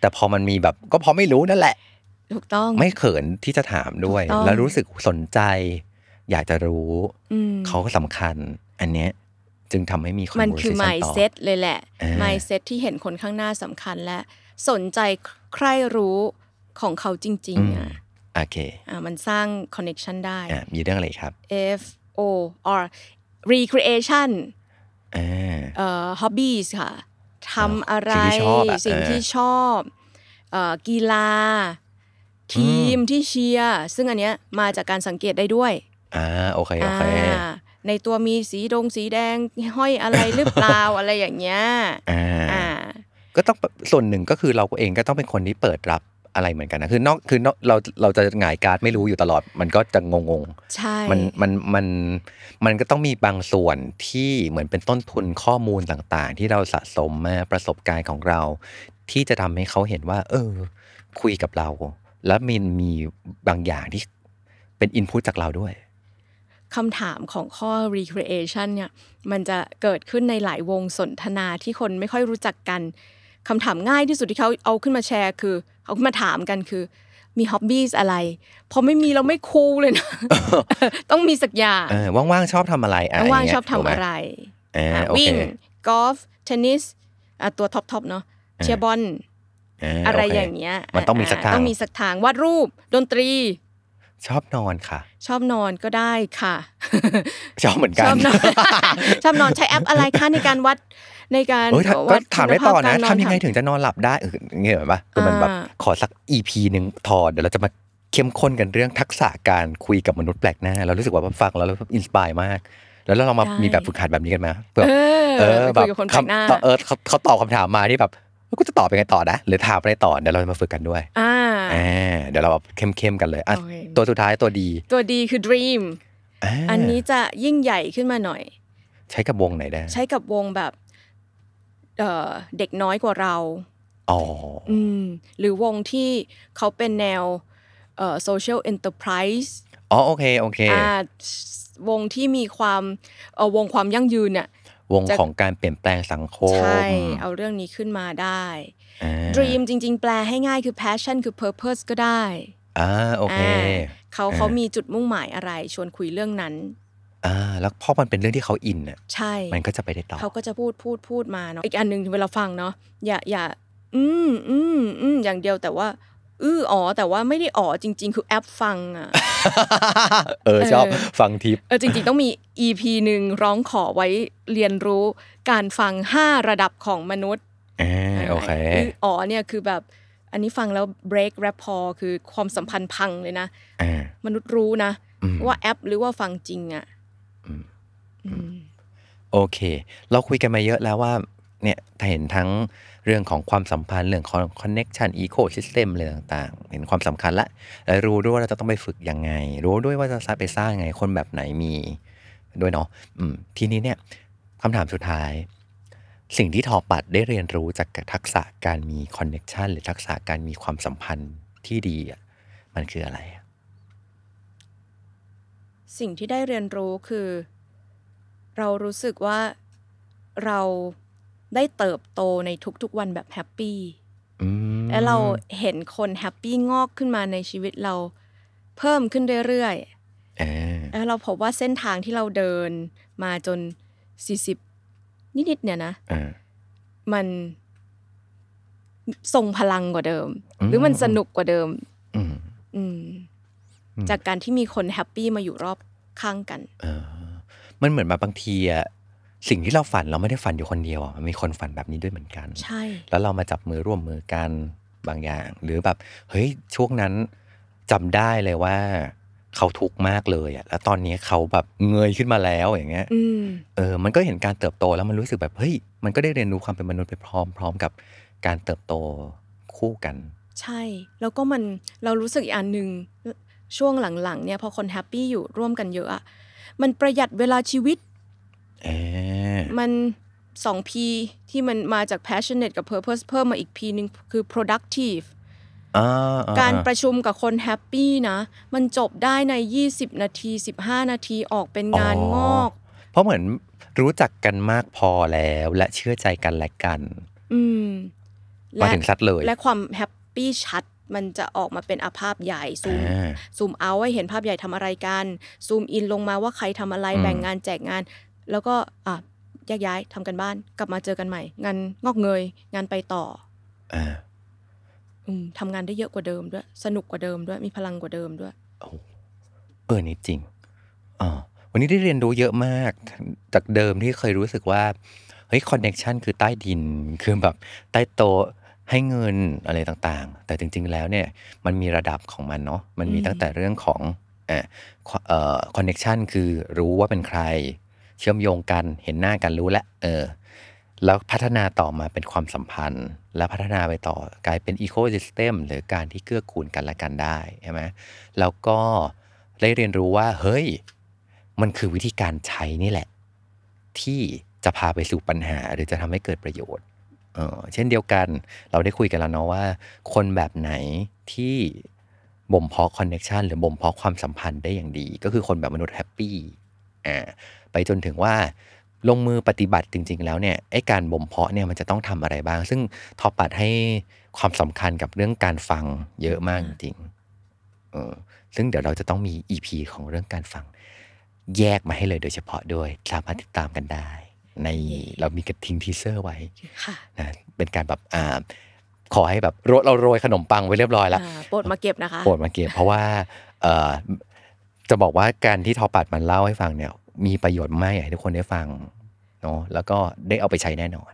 แต่พอมันมีแบบก็พอไม่รู้นั่นแหละถูกต้องไม่เขินที่จะถามด้วยแล้วรู้สึกสนใจอยากจะรู้เขาก็สำคัญอันเนี้ยจึงทำให้มี conversation ต่อมันคือ mindset เลยแหละ mindset ที่เห็นคนข้างหน้าสำคัญและสนใจใคร่รู้ของเขาจริงๆอ่ะโอเคอ่ะมันสร้าง connection ได้อ่ะมีเรื่องอะไรครับ F O R recreation อ่าเอ่อ hobbies ค่ะทำอะไรสิ่งที่ชอบเอ่อกีฬาทีมที่เชียร์ซึ่งอันเนี้ยมาจากการสังเกตได้ด้วยอ่าโอเคโอเคในตัวมีสีดงสีแดงห้อยอะไรหรือเปล่า อะไรอย่างเงี้ยอ่าก็ต้องส่วนหนึ่งก็คือเราเองก็ต้องเป็นคนที่เปิดรับอะไรเหมือนกันนะคือนอกคือนอกเราเราจะหงายการ์ดไม่รู้อยู่ตลอดมันก็จะงงๆใช่มันมันมันมันก็ต้องมีบางส่วนที่เหมือนเป็นต้นทุนข้อมูลต่างๆที่เราสะสมมาประสบการณ์ของเราที่จะทำให้เขาเห็นว่าเออคุยกับเราแล้วมีมีบางอย่างที่เป็นอินพุตจากเราด้วยคำถามของข้อ recreation เนี่ยมันจะเกิดขึ้นในหลายวงสนทนาที่คนไม่ค่อยรู้จักกันคำถามง่ายที่สุดที่เขาเอาขึ้นมาแชร์คือเอาขึ้นมาถามกันคือมี hobbies อะไรพอไม่มีเราไม่คูลเลยนะ ต้องมีสักอย่างว่างๆชอบทำอะไรว่างๆชอบทำอะไรวิ่งกอล์ฟเทนนิสตัวท็อปๆเนาะเชียร์บอลอะไรอย่างเงี้ยมันต้องมีสักทางต้องมีสักทางวาดรูปดนตรีชอบนอนค่ะชอบนอนก็ได้ค่ะชอบเหมือนกันชอบนอนชอบนอนใช้แอปอะไรคะในการวัดในการวัดถามได้ต่อนะทำยังไงถึงจะนอนหลับได้เออเงี้ยเหมือนป่ะคือมันแบบขอสัก อี พี นึงทอเดี๋ยวเราจะมาเข้มข้นกันเรื่องทักษะการคุยกับมนุษย์แปลกหน้าเรารู้สึกว่าฟังแล้วเราอินสไปร์มากแล้วเรามามีแบบฝึกหัดแบบนี้กันมั้ยเผื่อเออแบบเออเขาตอบคำถามมาที่แบบก็จะตอบไปไงต่อนะหรือถามอะไรต่อเดี๋ยวเรามาฝึกกันด้วยอ่าอ่าเดี๋ยวเราเข้มๆกันเลยอ่ะตัวสุดท้ายตัวดีตัวดีคือ dream อันนี้จะยิ่งใหญ่ขึ้นมาหน่อยใช้กับวงไหนได้ใช้กับวงแบบเอ่อเด็กน้อยกว่าเราอ๋ออืมหรือวงที่เขาเป็นแนวเอ่อ social enterprise อ๋อโอเคโอเคอ่าวงที่มีความเอ่อวงความยั่งยืนน่ะวงของการเปลี่ยนแปลงสังคมใช่เอาเรื่องนี้ขึ้นมาได้ dream จริงๆแปลให้ง่ายคือ passion คือ purpose ก็ได้อ่าโอเคเขาเขามีจุดมุ่งหมายอะไรชวนคุยเรื่องนั้นอ่าแล้วพอมันเป็นเรื่องที่เขาอินน่ะใช่มันก็จะไปได้ต่อเขาก็จะพูดพูดพูดมาเนาะอีกอันนึงเวลาฟังเนาะอย่าอย่าอืมอืมอืมอย่างเดียวแต่ว่าอื้ออ๋อแต่ว่าไม่ได้อ๋อจริงๆคือแอปฟังอ่ะเออชอบฟังทิปเออจริงๆต้องมี อี พี นึงร้องขอไว้เรียนรู้การฟังห้าระดับของมนุษย์อ่าโอเคอ๋อเนี่ยคือแบบอันนี้ฟังแล้ว break rapport คือความสัมพันธ์พังเลยนะมนุษย์รู้นะว่าแอปหรือว่าฟังจริงอ่ะโอเคเราคุยกันมาเยอะแล้วว่าเนี่ยถ้าเห็นทั้งเรื่องของความสัมพันธ์เรื่องของ connection ecosystem อะไรต่างๆเห็นความสำคัญละและรู้ด้วยว่าเราจะต้องไปฝึกยังไงรู้ด้วยว่าจะไปสร้างยังไงคนแบบไหนมีด้วยเนาะทีนี้เนี่ยคำถามสุดท้าย สิ่งที่ทอปัดได้เรียนรู้จากทักษะการมีคอนเน็กชันหรือทักษะการมีความสัมพันธ์ที่ดีอ่ะมันคืออะไรอ่ะสิ่งที่ได้เรียนรู้คือเรารู้สึกว่าเราได้เติบโตในทุกๆวันแบบแฮปปี้และเราเห็นคนแฮปปี้งอกขึ้นมาในชีวิตเราเพิ่มขึ้นเรื่อยๆแล้วเราพบว่าเส้นทางที่เราเดินมาจนสี่สิบนิดๆเนี่ยนะมันส่งพลังกว่าเดิมหรือมันสนุกกว่าเดิมจากการที่มีคนแฮปปี้มาอยู่รอบข้างกันมันเหมือนแบบบางทีอะสิ่งที่เราฝันเราไม่ได้ฝันอยู่คนเดียวอ่ะมันมีคนฝันแบบนี้ด้วยเหมือนกันใช่แล้วเรามาจับมือร่วมมือกันบางอย่างหรือแบบเฮ้ยช่วงนั้นจำได้เลยว่าเขาทุกข์มากเลยอ่ะแล้วตอนนี้เขาแบบเงยขึ้นมาแล้วอย่างเงี้ยเออมันก็เห็นการเติบโตแล้วมันรู้สึกแบบเฮ้ยมันก็ได้เรียนรู้ความเป็นมนุษย์ไปพร้อมๆกับการเติบโตคู่กันใช่แล้วก็มันเรารู้สึกอีกอันนึงช่วงหลังๆเนี่ยพอคนแฮปปี้อยู่ร่วมกันเยอะอ่ะมันประหยัดเวลาชีวิตมัน ทู พี ที่มันมาจาก passionate กับ purpose เพิ่มมาอีก P นึงคือ productive การประชุมกับคนแฮปปี้นะมันจบได้ในยี่สิบนาทีสิบห้านาทีออกเป็นงานงอกเพราะเหมือนรู้จักกันมากพอแล้วและเชื่อใจกันและกันอืมมาถึงซัดเลยและความแฮปปี้ชัดมันจะออกมาเป็นอาภาพใหญ่ซูมซูมเอาให้เห็นภาพใหญ่ทำอะไรกันซูมอินลงมาว่าใครทำอะไรแบ่งงานแจกงานแล้วก็อ่ะแยกย้ายทำกันบ้านกลับมาเจอกันใหม่งานงอกเงยงานไปต่ออ่าอืมทำงานได้เยอะกว่าเดิมด้วยสนุกกว่าเดิมด้วยมีพลังกว่าเดิมด้วยโอ้เออนี่จริงอ๋อวันนี้ได้เรียนรู้เยอะมากจากเดิมที่เคยรู้สึกว่าเฮ้ยคอนเนคชั่นคือใต้ดินคือแบบใต้โต๊ะให้เงินอะไรต่างๆแต่จริงๆแล้วเนี่ยมันมีระดับของมันเนาะมันมีตั้งแต่เรื่องของอ่าเอ่อคอนเนคชั่นคือรู้ว่าเป็นใครเชื่อมโยงกันเห็นหน้ากันรู้แล้วเออแล้วพัฒนาต่อมาเป็นความสัมพันธ์แล้วพัฒนาไปต่อกลายเป็นอีโคซิสเต็มหรือการที่เกื้อกูลกันและกันได้ใช่ไหมแล้วก็ได้เรียนรู้ว่าเฮ้ยมันคือวิธีการใช้นี่แหละที่จะพาไปสู่ปัญหาหรือจะทำให้เกิดประโยชน์เออเช่นเดียวกันเราได้คุยกันแล้วเนาะว่าคนแบบไหนที่บ่มเพาะคอนเนคชันหรือบ่มเพาะความสัมพันธ์ได้อย่างดีก็คือคนแบบมนุษย์แฮปปี้อ่าไปจนถึงว่าลงมือปฏิบัติจริงๆแล้วเนี่ยไอ้การบ่มเพาะเนี่ยมันจะต้องทำอะไรบ้างซึ่งทอปัดให้ความสำคัญกับเรื่องการฟังเยอะมากจริงเออซึ่งเดี๋ยวเราจะต้องมี อี พี ของเรื่องการฟังแยกมาให้เลยโดยเฉพาะด้วยสามารถติดตามกันได้ในเรามีกระทิงทีเซอร์ไว้นะเป็นการแบบอ่าขอให้แบบเราโรยขนมปังไว้เรียบร้อยแล้วโปรดมาเก็บนะคะโปรดมาเก็บเพราะว่าเอ่อจะบอกว่าการที่ทอปัดมันเล่าให้ฟังเนี่ยมีประโยชน์มากอยากให้ทุกคนได้ฟังเนาะแล้วก็ได้เอาไปใช้แน่นอน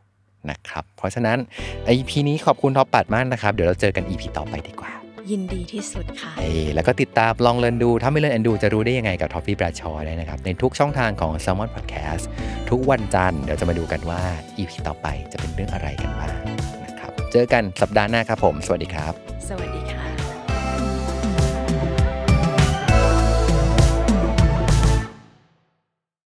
นะครับเพราะฉะนั้น อี พี นี้ขอบคุณทอปัดมากนะครับเดี๋ยวเราเจอกัน อี พี ต่อไปดีกว่ายินดีที่สุดค่ะเอ้แล้วก็ติดตามลองเรียนดูถ้าไม่เรียนดูจะรู้ได้ยังไงกับท็อฟฟี่ปราชอได้นะครับในทุกช่องทางของ Salmon Podcast ทุกวันจันทร์เดี๋ยวจะมาดูกันว่า อี พี ต่อไปจะเป็นเรื่องอะไรกันบ้างนะครับเจอกันสัปดาห์หน้าครับผมสวัสดีครับสวัสดี